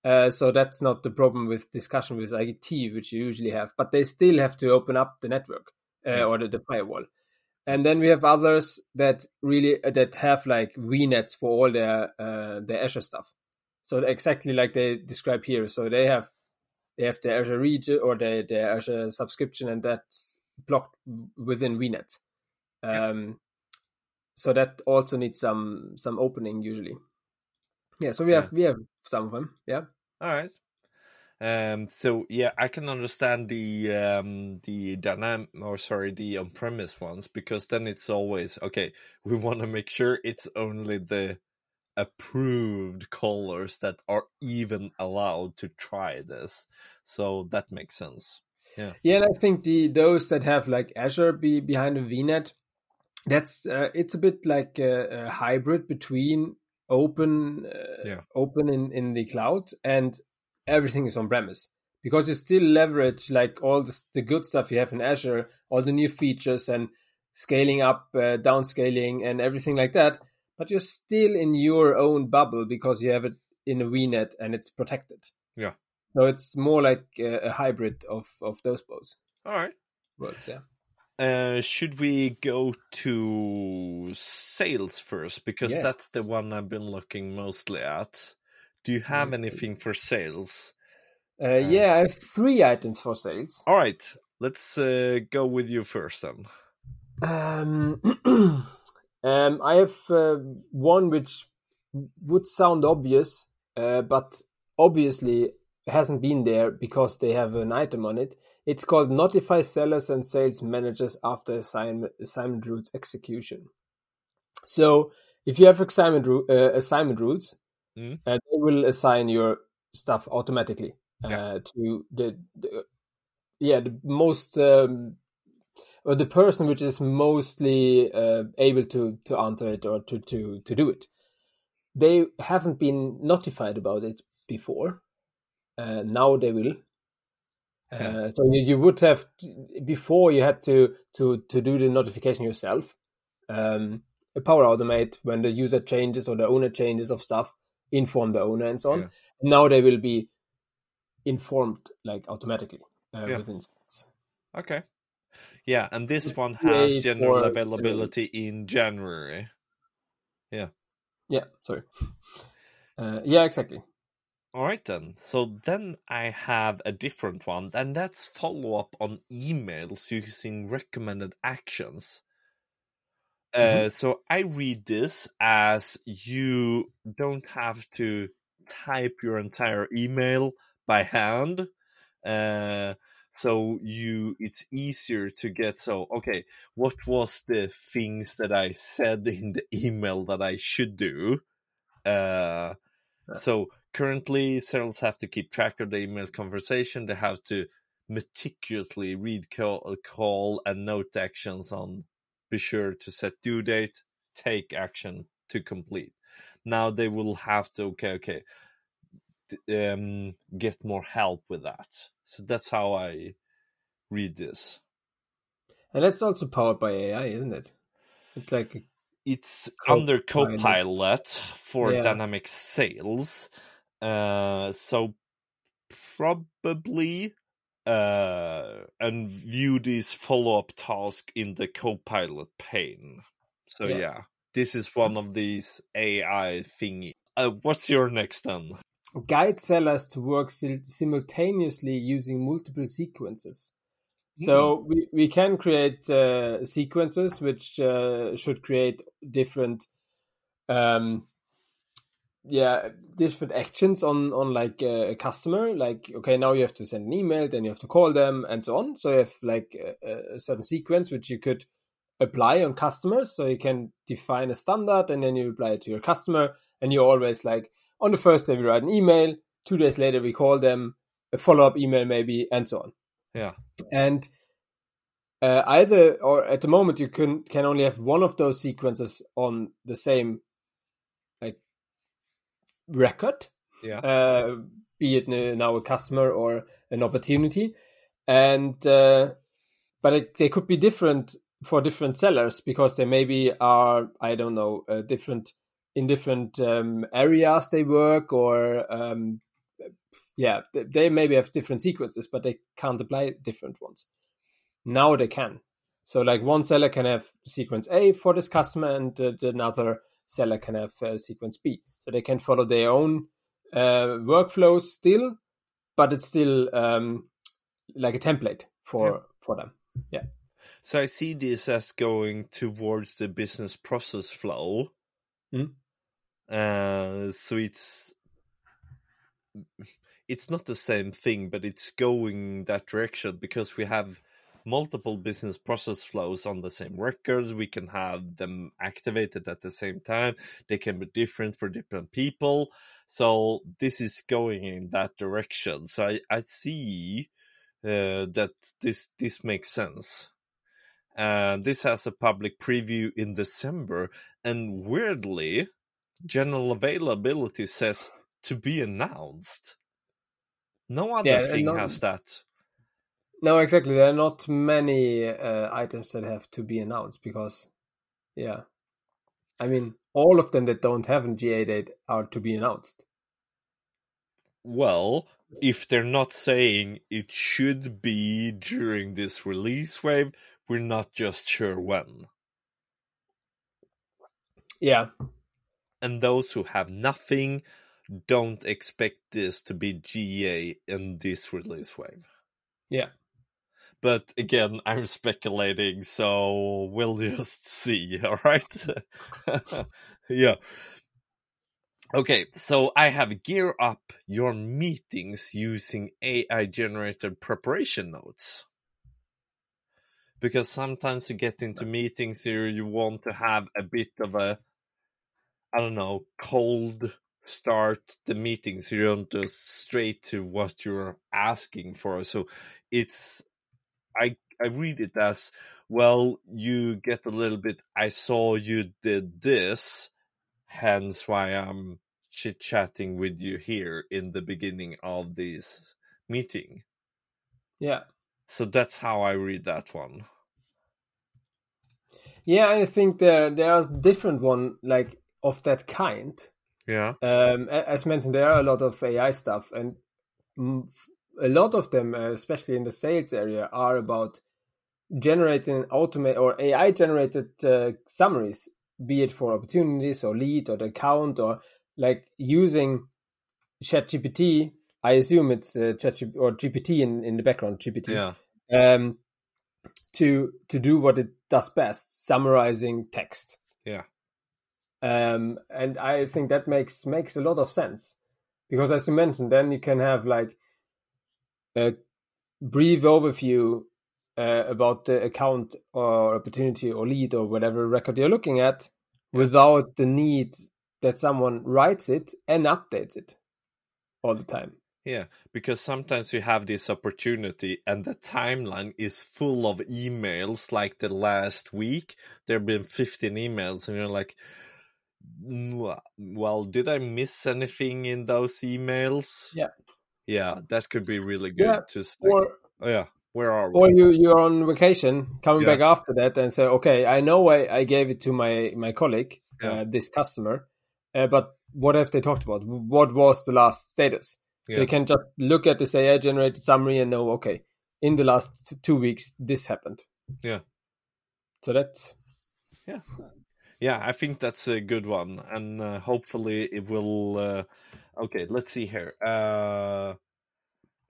Uh, so that's not the problem with discussion with I T, which you usually have. But they still have to open up the network uh, yeah. or the, the firewall. And then we have others that really that have like V nets for all their uh, their Azure stuff. So exactly like they describe here. So they have they have the Azure region or the, the Azure subscription, and that's blocked within V net. Um, yeah. So that also needs some some opening usually. Yeah. So we yeah. have we have some of them. Yeah. All right. Um. So yeah, I can understand the um the dynamic or sorry the on premise ones, because then it's always okay. We want to make sure it's only the approved callers that are even allowed to try this, so that makes sense. Yeah, yeah, and I think the those that have like Azure be behind a V net, that's uh, it's a bit like a, a hybrid between open, uh, yeah. open in, in the cloud, and everything is on premise, because you still leverage like all the, the good stuff you have in Azure, all the new features and scaling up, uh, downscaling, and everything like that. But you're still in your own bubble because you have it in a V net and it's protected. Yeah. So it's more like a, a hybrid of, of those both. All right. Worlds, yeah. Uh, should we go to sales first? Because yes. that's the one I've been looking mostly at. Do you have anything for sales? Uh, uh, yeah, I have three items for sales. All right. Let's uh, go with you first then. Um... Um, I have uh, one which would sound obvious, uh, but obviously hasn't been there because they have an item on it. It's called Notify Sellers and Sales Managers After Assignment, assignment Rules Execution. So if you have assignment, uh, assignment rules, mm-hmm. uh, they will assign your stuff automatically uh, yeah. to the, the, yeah, the most... Um, or the person which is mostly uh, able to, to answer it or to, to, to do it. They haven't been notified about it before. Uh, now they will. Yeah. Uh, so you, you would have, before you had to, to, to do the notification yourself. Um, a Power Automate, when the user changes or the owner changes of stuff, inform the owner and so on. Yeah. Now they will be informed like automatically uh, yeah. within seconds. Okay. Yeah, and this one has general availability in January. Yeah. Yeah, sorry. Uh, yeah, exactly. All right, then. So then I have a different one, and that's follow-up on emails using recommended actions. Uh, mm-hmm. So I read this as you don't have to type your entire email by hand. Uh So you, it's easier to get, so, okay, what was the things that I said in the email that I should do? Uh, yeah. So currently, sales have to keep track of the email conversation. They have to meticulously read call, call and note actions on, be sure to set due date, take action to complete. Now they will have to, okay, okay, um, get more help with that. So that's how I read this. And that's also powered by A I, isn't it? It's like a it's Copilot. Under Copilot for yeah. Dynamics Sales. Uh, so probably, uh, and view this follow-up task in the Copilot pane. So yeah, yeah this is one of these A I thingy. Uh, what's your next then? Guide sellers to work sil- simultaneously using multiple sequences. So we, we can create uh, sequences which uh, should create different, um, yeah, different actions on on like a customer. Like, okay, now you have to send an email, then you have to call them, and so on. So you have like a, a certain sequence which you could apply on customers. So you can define a standard, and then you apply it to your customer. And you're always like, on the first day we write an email. Two days later we call them, a follow up email maybe, and so on. Yeah. And uh, either or at the moment you can can only have one of those sequences on the same like record, yeah. uh, be it now a customer or an opportunity, and uh, but it, they could be different for different sellers because they maybe are I don't know uh, different in different um, areas they work or. Um, Yeah, they maybe have different sequences, but they can't apply different ones. Now they can. So like one seller can have sequence A for this customer and uh, another seller can have uh, sequence B. So they can follow their own uh, workflows still, but it's still um, like a template for, yeah. for them. Yeah. So I see this as going towards the business process flow. Mm. Uh, so it's... It's not the same thing, but it's going that direction because we have multiple business process flows on the same records. We can have them activated at the same time. They can be different for different people. So this is going in that direction. So I, I see uh, that this, this makes sense. Uh, this has a public preview in December. And weirdly, general availability says to be announced. No other yeah, thing not, has that. No, exactly. There are not many uh, items that have to be announced because, yeah. I mean, all of them that don't have a G A date are to be announced. Well, if they're not saying it should be during this release wave, we're not just sure when. Yeah. And those who have nothing... don't expect this to be G A in this release wave. Yeah. But again, I'm speculating, so we'll just see, all right? Yeah. Okay, so I have gear up your meetings using A I-generated preparation notes. Because sometimes you get into meetings here, you want to have a bit of a, I don't know, cold... start the meeting, so you don't just straight to what you're asking for. So it's I I read it as well. You get a little bit. I saw you did this, hence why I'm chit chatting with you here in the beginning of this meeting. Yeah. So that's how I read that one. Yeah, I think there there are different one like of that kind. Yeah. Um, as mentioned, there are a lot of A I stuff, and a lot of them, especially in the sales area, are about generating automate or A I-generated uh, summaries, be it for opportunities or lead or the account or like using ChatGPT. I assume it's uh, ChatGPT or G P T in, in the background, G P T, yeah. um, to to do what it does best, summarizing text. Yeah. Um, and I think that makes makes a lot of sense because, as you mentioned, then you can have like a brief overview uh, about the account or opportunity or lead or whatever record you're looking at without the need that someone writes it and updates it all the time. Yeah, because sometimes you have this opportunity and the timeline is full of emails. Like the last week, there have been fifteen emails and you're like, well, did I miss anything in those emails? Yeah. Yeah, that could be really good. Yeah. To say, or, oh, yeah, where are we? Or you, you're on vacation, coming yeah. back after that and say, okay, I know I, I gave it to my, my colleague, yeah. uh, this customer, uh, but what have they talked about? What was the last status? Yeah. So you can just look at this A I generated summary and know, okay, in the last two weeks, this happened. Yeah. So that's, yeah. Yeah, I think that's a good one. And uh, hopefully it will, uh, okay, let's see here. Uh,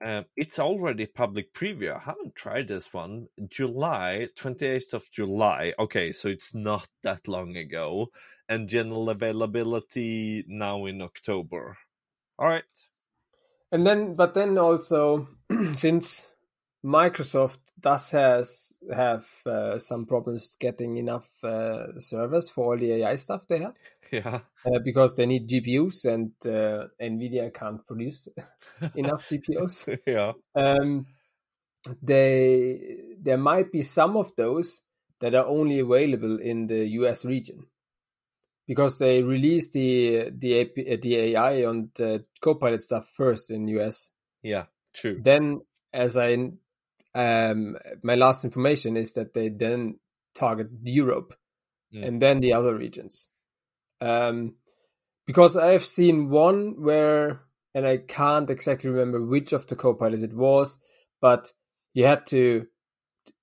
uh, it's already public preview. I haven't tried this one. July, twenty-eighth of July. Okay, so it's not that long ago. And general availability now in October. All right. And then, but then also, since Microsoft does has have uh, some problems getting enough uh, servers for all the A I stuff they have, yeah, uh, because they need G P Us and uh, NVIDIA can't produce enough G P Us. Yeah, um, they there might be some of those that are only available in the U S region, because they released the the A P, the A I on the Copilot stuff first in U S. Yeah, true. Then, as I Um, my last information is that they then target Europe yeah. and then the other regions. Um, because I've seen one where, and I can't exactly remember which of the copilots it was, but you had to,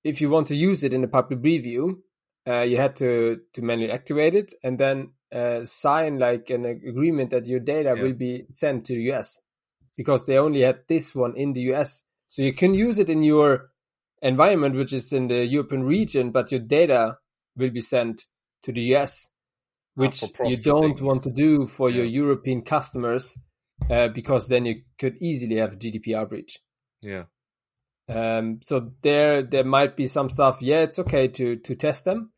if you want to use it in a public preview, uh, you had to, to manually activate it and then uh, sign like an agreement that your data yeah. will be sent to the U S, because they only had this one in the U S. So you can use it in your environment, which is in the European region, but your data will be sent to the U S, which you don't want to do for yeah. your European customers, uh, because then you could easily have a G D P R breach. Yeah. Um, so there, there might be some stuff. Yeah, it's okay to to test them,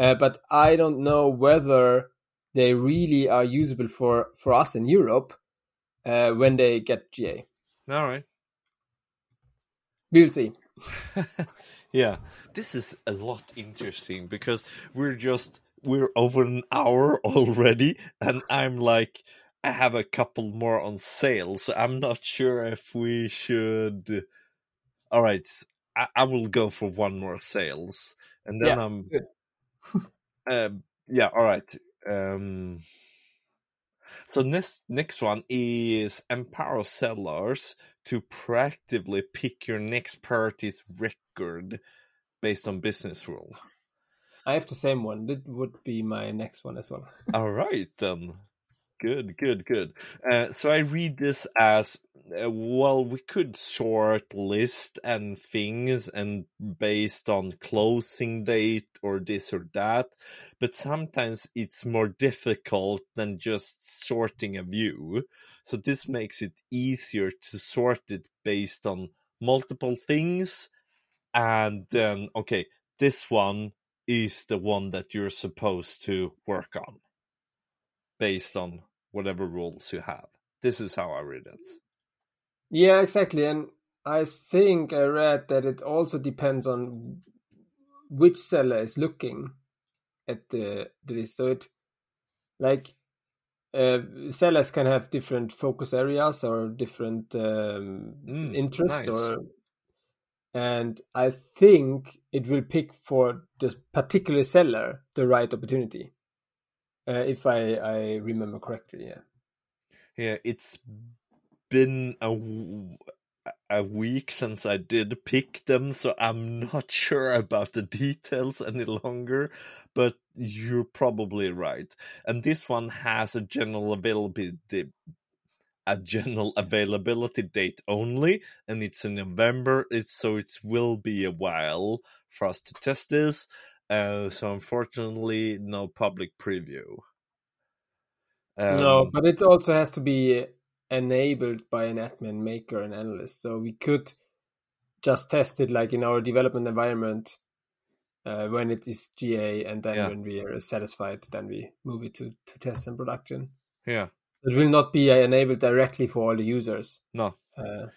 uh, but I don't know whether they really are usable for for us in Europe uh, when they get G A. All right. We'll see. Yeah, this is a lot interesting because we're just, we're over an hour already and I'm like, I have a couple more on sale. So I'm not sure if we should. All right, I, I will go for one more sales and then yeah, I'm. uh, yeah, all right. Um, so next, next one is empower sellers to proactively pick your next priority's record based on business rule. I have the same one. That would be my next one as well. All right, then. Good, good, good. Uh, so I read this as, uh, well, we could short list and things and based on closing date or this or that, but sometimes it's more difficult than just sorting a view. So this makes it easier to sort it based on multiple things. And then, okay, this one is the one that you're supposed to work on, based on whatever rules you have. This is how I read it. Yeah, exactly. And I think I read that it also depends on which seller is looking at the, the list. So it, like, uh, sellers can have different focus areas or different um, mm, interests. Nice. Or, and I think it will pick for this particular seller the right opportunity. Uh, if I, I remember correctly, yeah. Yeah, it's been a, w- a week since I did pick them, so I'm not sure about the details any longer, but you're probably right. And this one has a general availability, a general availability date only, and it's in November, it's, so it will be a while for us to test this. Uh, so unfortunately, no public preview. Um, no, but it also has to be enabled by an admin, maker, and analyst. So we could just test it like in our development environment uh, when it is G A, and then yeah. when we are satisfied, then we move it to, to test and production. Yeah. It will not be enabled directly for all the users. No. Uh,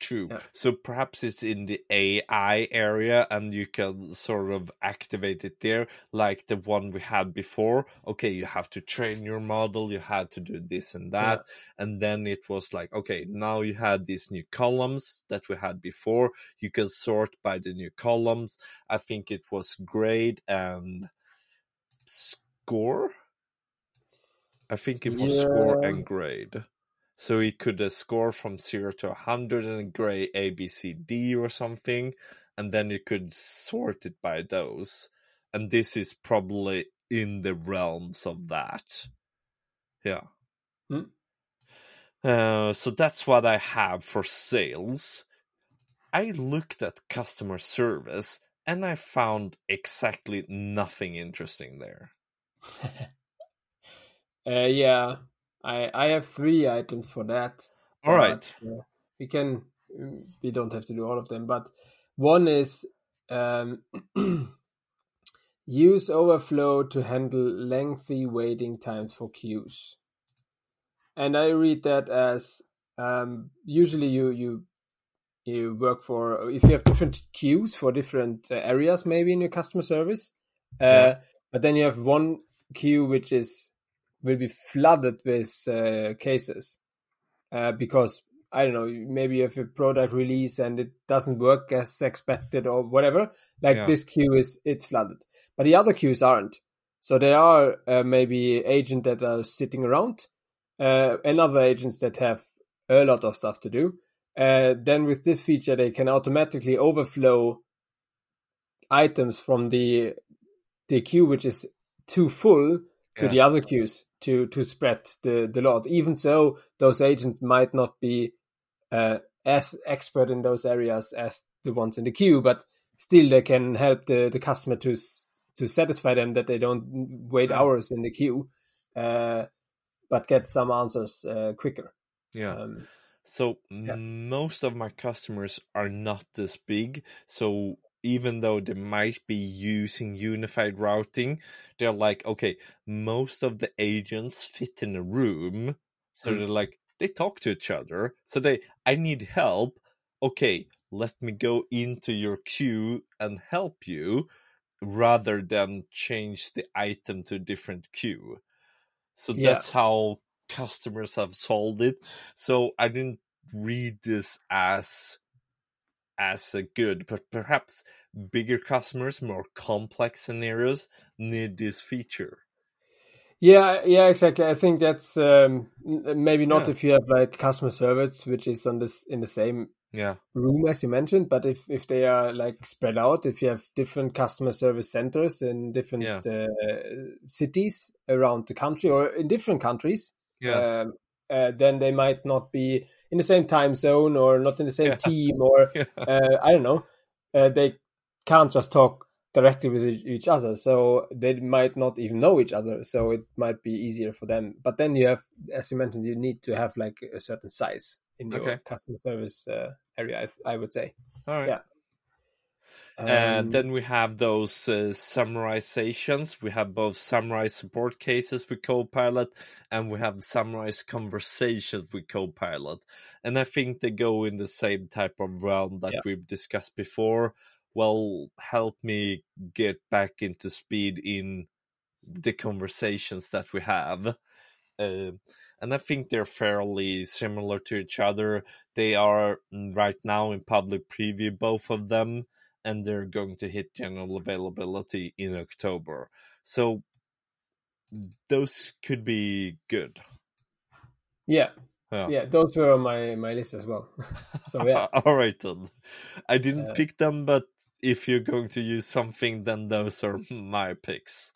True. Yeah. So perhaps it's in the A I area and you can sort of activate it there, like the one we had before. Okay, you have to train your model, you had to do this and that. Yeah. And then it was like, okay, now you had these new columns that we had before. You can sort by the new columns. I think it was grade and score. I think it was yeah. score and grade. So it could uh, score from zero to one hundred and gray A, B, C, D or something. And then you could sort it by those. And this is probably in the realms of that. Yeah. Mm. Uh, so that's what I have for sales. I looked at customer service and I found exactly nothing interesting there. uh, yeah, I I have three items for that. All right. But, uh, we can, we don't have to do all of them, but one is um, use Overflow to handle lengthy waiting times for queues. And I read that as um, usually you, you you work for, if you have different queues for different areas maybe in your customer service, uh, yeah. But then you have one queue which is will be flooded with uh, cases uh, because, I don't know, maybe you have a product release and it doesn't work as expected or whatever. Like yeah. This queue, is it's flooded. But the other queues aren't. So there are uh, maybe agents that are sitting around. Uh, and other agents that have a lot of stuff to do. Uh, then with this feature, they can automatically overflow items from the the queue, which is too full, to yeah. the other queues to to spread the, the load. Even so, those agents might not be uh, as expert in those areas as the ones in the queue, but still they can help the, the customer to to satisfy them that they don't wait hours in the queue. Uh, but get some answers uh, quicker. Yeah. Um, so yeah. most of my customers are not this big. So even though they might be using unified routing, they're like, okay, most of the agents fit in a room. So mm-hmm. they're like, they talk to each other. So they, I need help. Okay, let me go into your queue and help you rather than change the item to a different queue. So that's yeah. how customers have solved it. So I didn't read this as as a good, but perhaps bigger customers, more complex scenarios need this feature. Yeah, yeah, exactly. I think that's um, maybe not yeah. if you have like customer service, which is on this in the same yeah. room as you mentioned, but if, if they are like spread out, if you have different customer service centers in different yeah. uh, cities around the country or in different countries, yeah. um, uh, then they might not be in the same time zone or not in the same yeah. team or yeah. uh, I don't know. Uh, they can't just talk directly with each other, so they might not even know each other, so it might be easier for them. But then you have, as you mentioned, you need to have like a certain size in your okay. customer service uh, area, I, th- I would say. All right. Yeah. And um, uh, then we have those uh, summarizations. We have both summarized support cases with Copilot, and we have summarized conversations with Copilot. And I think they go in the same type of realm that yeah. we've discussed before. Well, help me get back into speed in the conversations that we have. Uh, and I think they're fairly similar to each other. They are right now in public preview, both of them, and they're going to hit general availability in October. So those could be good. Yeah. Yeah. yeah, those were on my, my list as well. So yeah. All right, then. I didn't uh, pick them, but if you're going to use something, then those are my picks.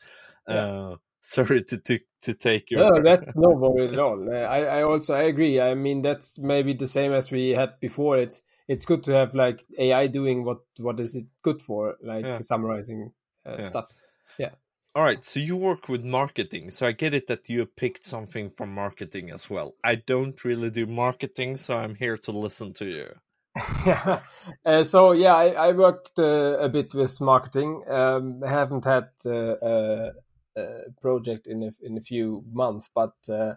Yeah. Uh, sorry to, to to take your... No, that's no worry at all. I, I also I agree. I mean, that's maybe the same as we had before. It's it's good to have like A I doing what, what is it good for, like yeah. summarizing uh, yeah. stuff. Yeah. All right, so you work with marketing. So I get it that you picked something from marketing as well. I don't really do marketing, so I'm here to listen to you. uh, so, yeah, I, I worked uh, a bit with marketing. Um, I haven't had uh, a, a project in a, in a few months, but uh,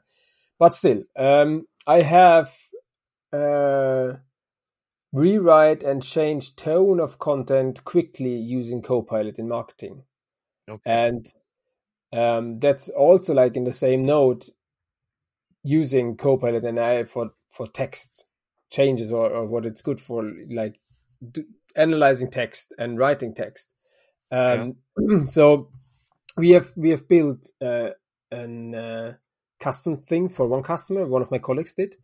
but still, um, I have uh, rewrite and change tone of content quickly using Copilot in marketing. Okay. And um, that's also like in the same note using Copilot and A I for, for text changes or, or what it's good for, like do, analyzing text and writing text. Um, yeah. So we have we have built uh, an uh, custom thing for one customer. One of my colleagues did,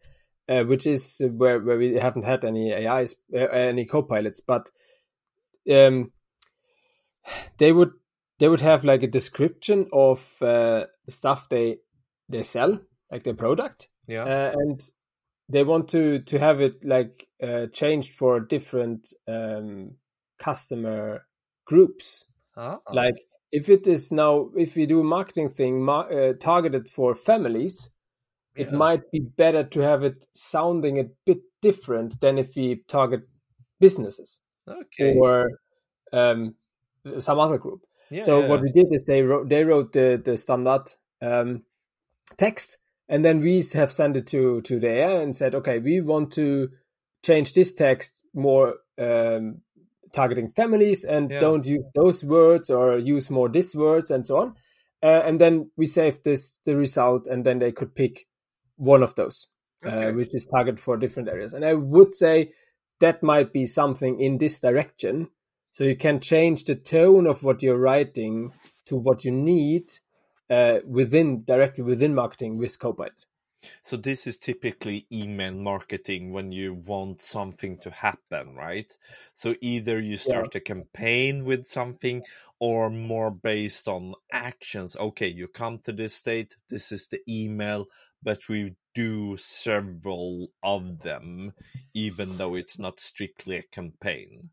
uh, which is where, where we haven't had any A Is, uh, any copilots, but um, they would they would have like a description of uh, stuff they they sell, like their product, yeah, uh, and they want to to have it like uh, changed for different um, customer groups, uh-oh. Like. If it is now, if we do a marketing thing mar- uh, targeted for families, yeah. It might be better to have it sounding a bit different than if we target businesses okay. or um, some other group. Yeah. So what we did is they wrote, they wrote the, the standard um, text, and then we have sent it to, to the A I and said, okay, we want to change this text more um targeting families and yeah. don't use those words or use more this words and so on. Uh, and then we save this, the result, and then they could pick one of those, okay. uh, which is targeted for different areas. And I would say that might be something in this direction. So you can change the tone of what you're writing to what you need uh, within directly within marketing with Copilot. So this is typically email marketing when you want something to happen, right? So either you start yeah. a campaign with something or more based on actions. Okay, you come to this state, this is the email, but we do several of them, even though it's not strictly a campaign.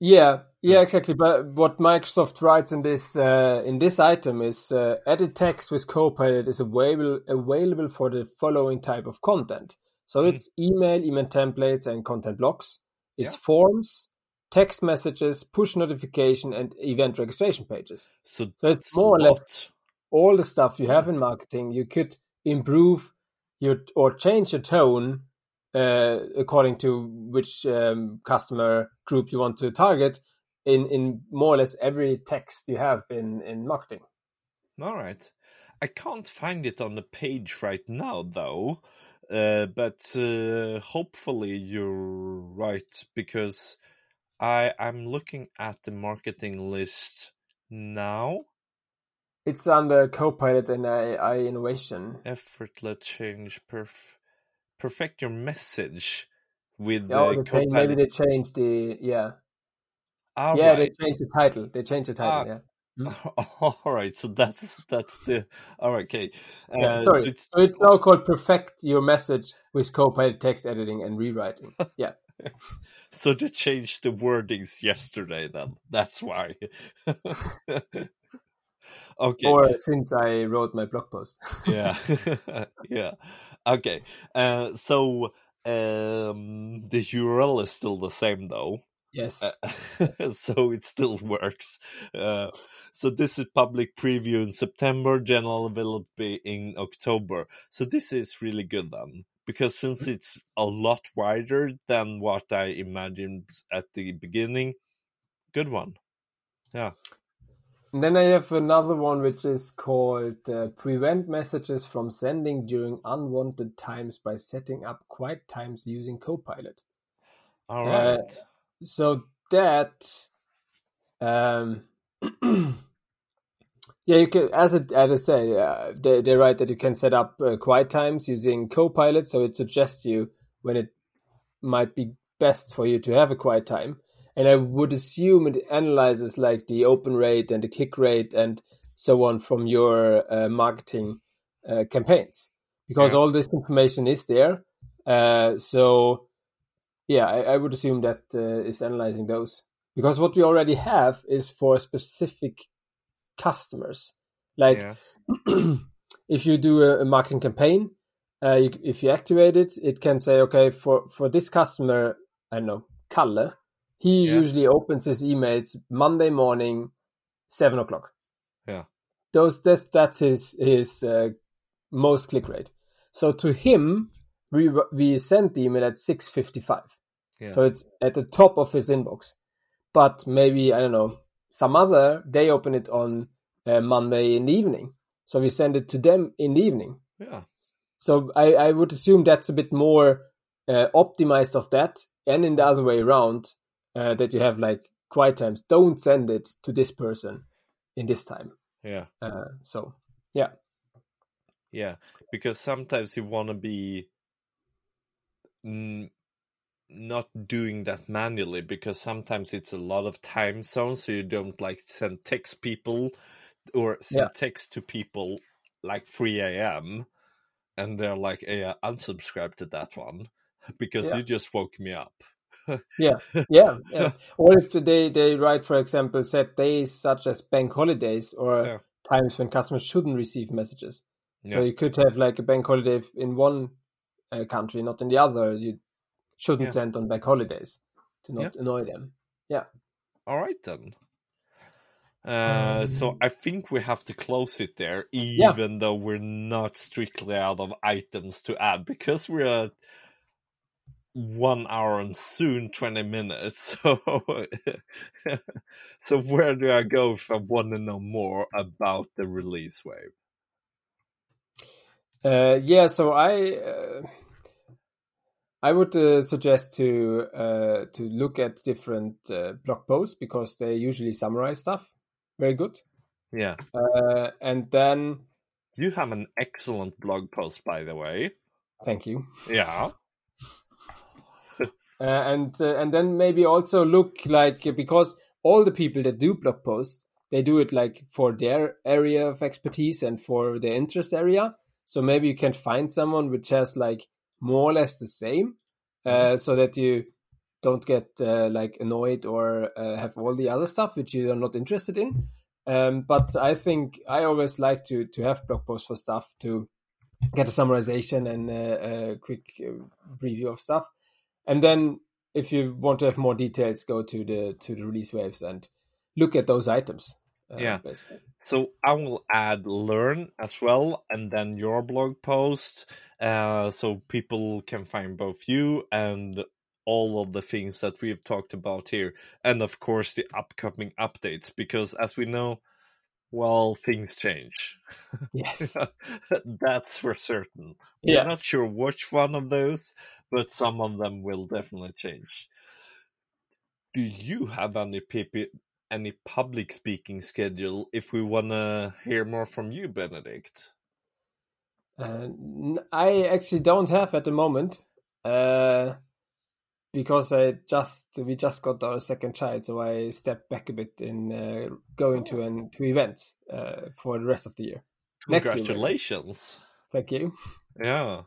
Yeah, yeah, exactly. But what Microsoft writes in this uh, in this item is uh, edit text with Copilot is available available for the following type of content. So mm-hmm. it's email, email templates, and content blocks. It's yeah. forms, text messages, push notification, and event registration pages. So, so it's more or less all the stuff you have in marketing. You could improve your or change your tone. Uh, according to which um, customer group you want to target in, in more or less every text you have in, in marketing. All right. I can't find it on the page right now, though, uh, but uh, hopefully you're right, because I, I'm looking at the marketing list now. It's under Copilot and A I Innovation. Effortless change, perfect. Perfect your message with yeah, the Copilot. Maybe they changed the yeah, all yeah. Right. They changed the title. They changed the title. Uh, yeah. Mm. All right. So that's that's the all right. Okay. Uh, yeah, sorry. It's, so it's now called Perfect Your Message with Copilot Text Editing and Rewriting. Yeah. So they changed the wordings yesterday. Then that's why. Okay. Or since I wrote my blog post. yeah. yeah. Okay. Uh, so um, the U R L is still the same, though. Yes. Uh, so it still works. Uh, so this is public preview in September, general availability in October. So this is really good then, because since it's a lot wider than what I imagined at the beginning, good one. Yeah. And then I have another one which is called uh, Prevent Messages from Sending During Unwanted Times by Setting Up Quiet Times Using Copilot. All right. Uh, so that, um, yeah, you can, as I, as I say, uh, they, they write that you can set up uh, quiet times using Copilot. So it suggests you when it might be best for you to have a quiet time. And I would assume it analyzes like the open rate and the click rate and so on from your uh, marketing uh, campaigns, because yeah. all this information is there. Uh, so, yeah, I, I would assume that uh, is analyzing those, because what we already have is for specific customers. Like yeah. if you do a, a marketing campaign, uh, you, if you activate it, it can say, okay, for, for this customer, I don't know, Kalle, he yeah. usually opens his emails Monday morning, seven o'clock. Yeah, those that's that's his his uh, most click rate. So to him, we we sent the email at six fifty five. Yeah. So it's at the top of his inbox. But maybe I don't know some other they open it on uh, Monday in the evening. So we send it to them in the evening. Yeah. So I I would assume that's a bit more uh, optimized of that, and in the other way around. Uh, that you have like quiet times. Don't send it to this person in this time. Yeah. Uh, so, yeah. Yeah, because sometimes you want to be mm, not doing that manually, because sometimes it's a lot of time zones, so you don't like send text people or send yeah. text to people like three a.m. and they're like, hey, I unsubscribe to that one because yeah. you just woke me up. yeah, yeah, yeah. Or if they, they write, for example, set days such as bank holidays or yeah. times when customers shouldn't receive messages. So yeah. you could have like a bank holiday in one uh, country, not in the other. You shouldn't yeah. send on bank holidays to not yeah. annoy them. Yeah. All right, then. Uh, um, so I think we have to close it there, even yeah. though we're not strictly out of items to add, because we're at one hour and soon twenty minutes. So, so where do I go if I want to know more about the release wave? Uh, yeah, so I uh, I would uh, suggest to uh, to look at different uh, blog posts, because they usually summarize stuff very good. Yeah, uh, and then you have an excellent blog post, by the way. Thank you. Yeah, uh, and uh, and then maybe also look, like, because all the people that do blog posts, they do it like for their area of expertise and for their interest area. So maybe you can find someone which has like more or less the same, uh, so that you don't get uh, like annoyed or uh, have all the other stuff which you are not interested in. Um, but I think I always like to to have blog posts for stuff to get a summarization and a, a quick review of stuff. And then if you want to have more details, go to the to the release waves and look at those items. Uh, yeah. Basically. So I will add Learn as well, and then your blog post, uh, so people can find both you and all of the things that we've talked about here. And of course, the upcoming updates, because as we know, well, things change. Yes. That's for certain. Yeah. We're not sure which one of those, but some of them will definitely change. Do you have any P P? Any public speaking schedule if we want to hear more from you, Benedikt? Uh, I actually don't have at the moment, uh, because I just we just got our second child, so I stepped back a bit in uh, going to an to events uh, for the rest of the year. Congratulations. Next year, thank you. Yeah,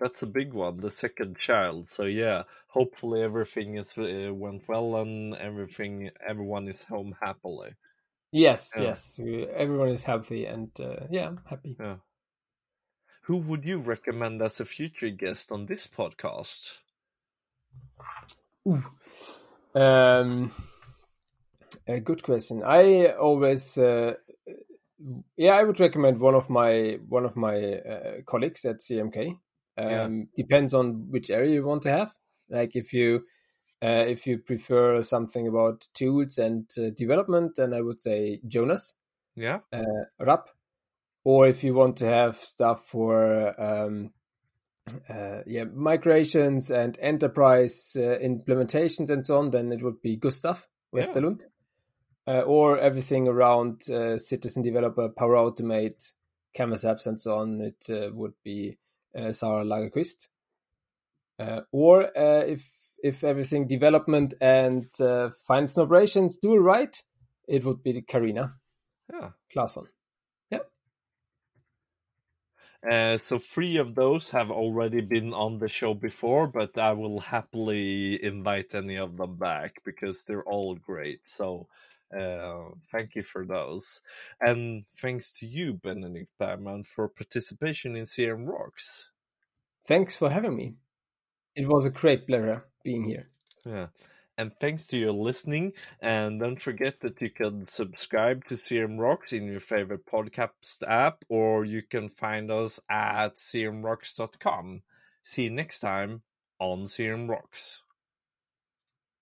that's a big one, the second child. So yeah, hopefully everything is uh, went well and everything. Everyone is home happily. Yes, yeah. yes, we, everyone is healthy and uh, yeah, happy. Yeah. Who would you recommend as a future guest on this podcast? Ooh. Um, a good question. I always. Uh, yeah, I would recommend one of my one of my uh, colleagues at C R M K. Um, yeah. Depends on which area you want to have. Like if you uh, if you prefer something about tools and uh, development, then I would say Jonas. Yeah. Uh, Rapp. Or if you want to have stuff for um, uh, yeah migrations and enterprise uh, implementations and so on, then it would be Gustav Westerlund. Yeah. Uh, or everything around uh, citizen developer, Power Automate, Canvas apps, and so on. It uh, would be. Uh, Sarah Lagerquist, uh, or uh, if if everything development and uh, finance and operations do right, it would be Karina yeah. Klaassen. Yeah. Uh, so three of those have already been on the show before, but I will happily invite any of them back because they're all great. So uh, thank you for those, and thanks to you, Benedikt Bergmann, for participation in C R M Rocks. Thanks for having me. It was a great pleasure being here. Yeah, and thanks to your listening. And don't forget that you can subscribe to C R M Rocks in your favorite podcast app, or you can find us at C R M rocks dot com. See you next time on C R M Rocks.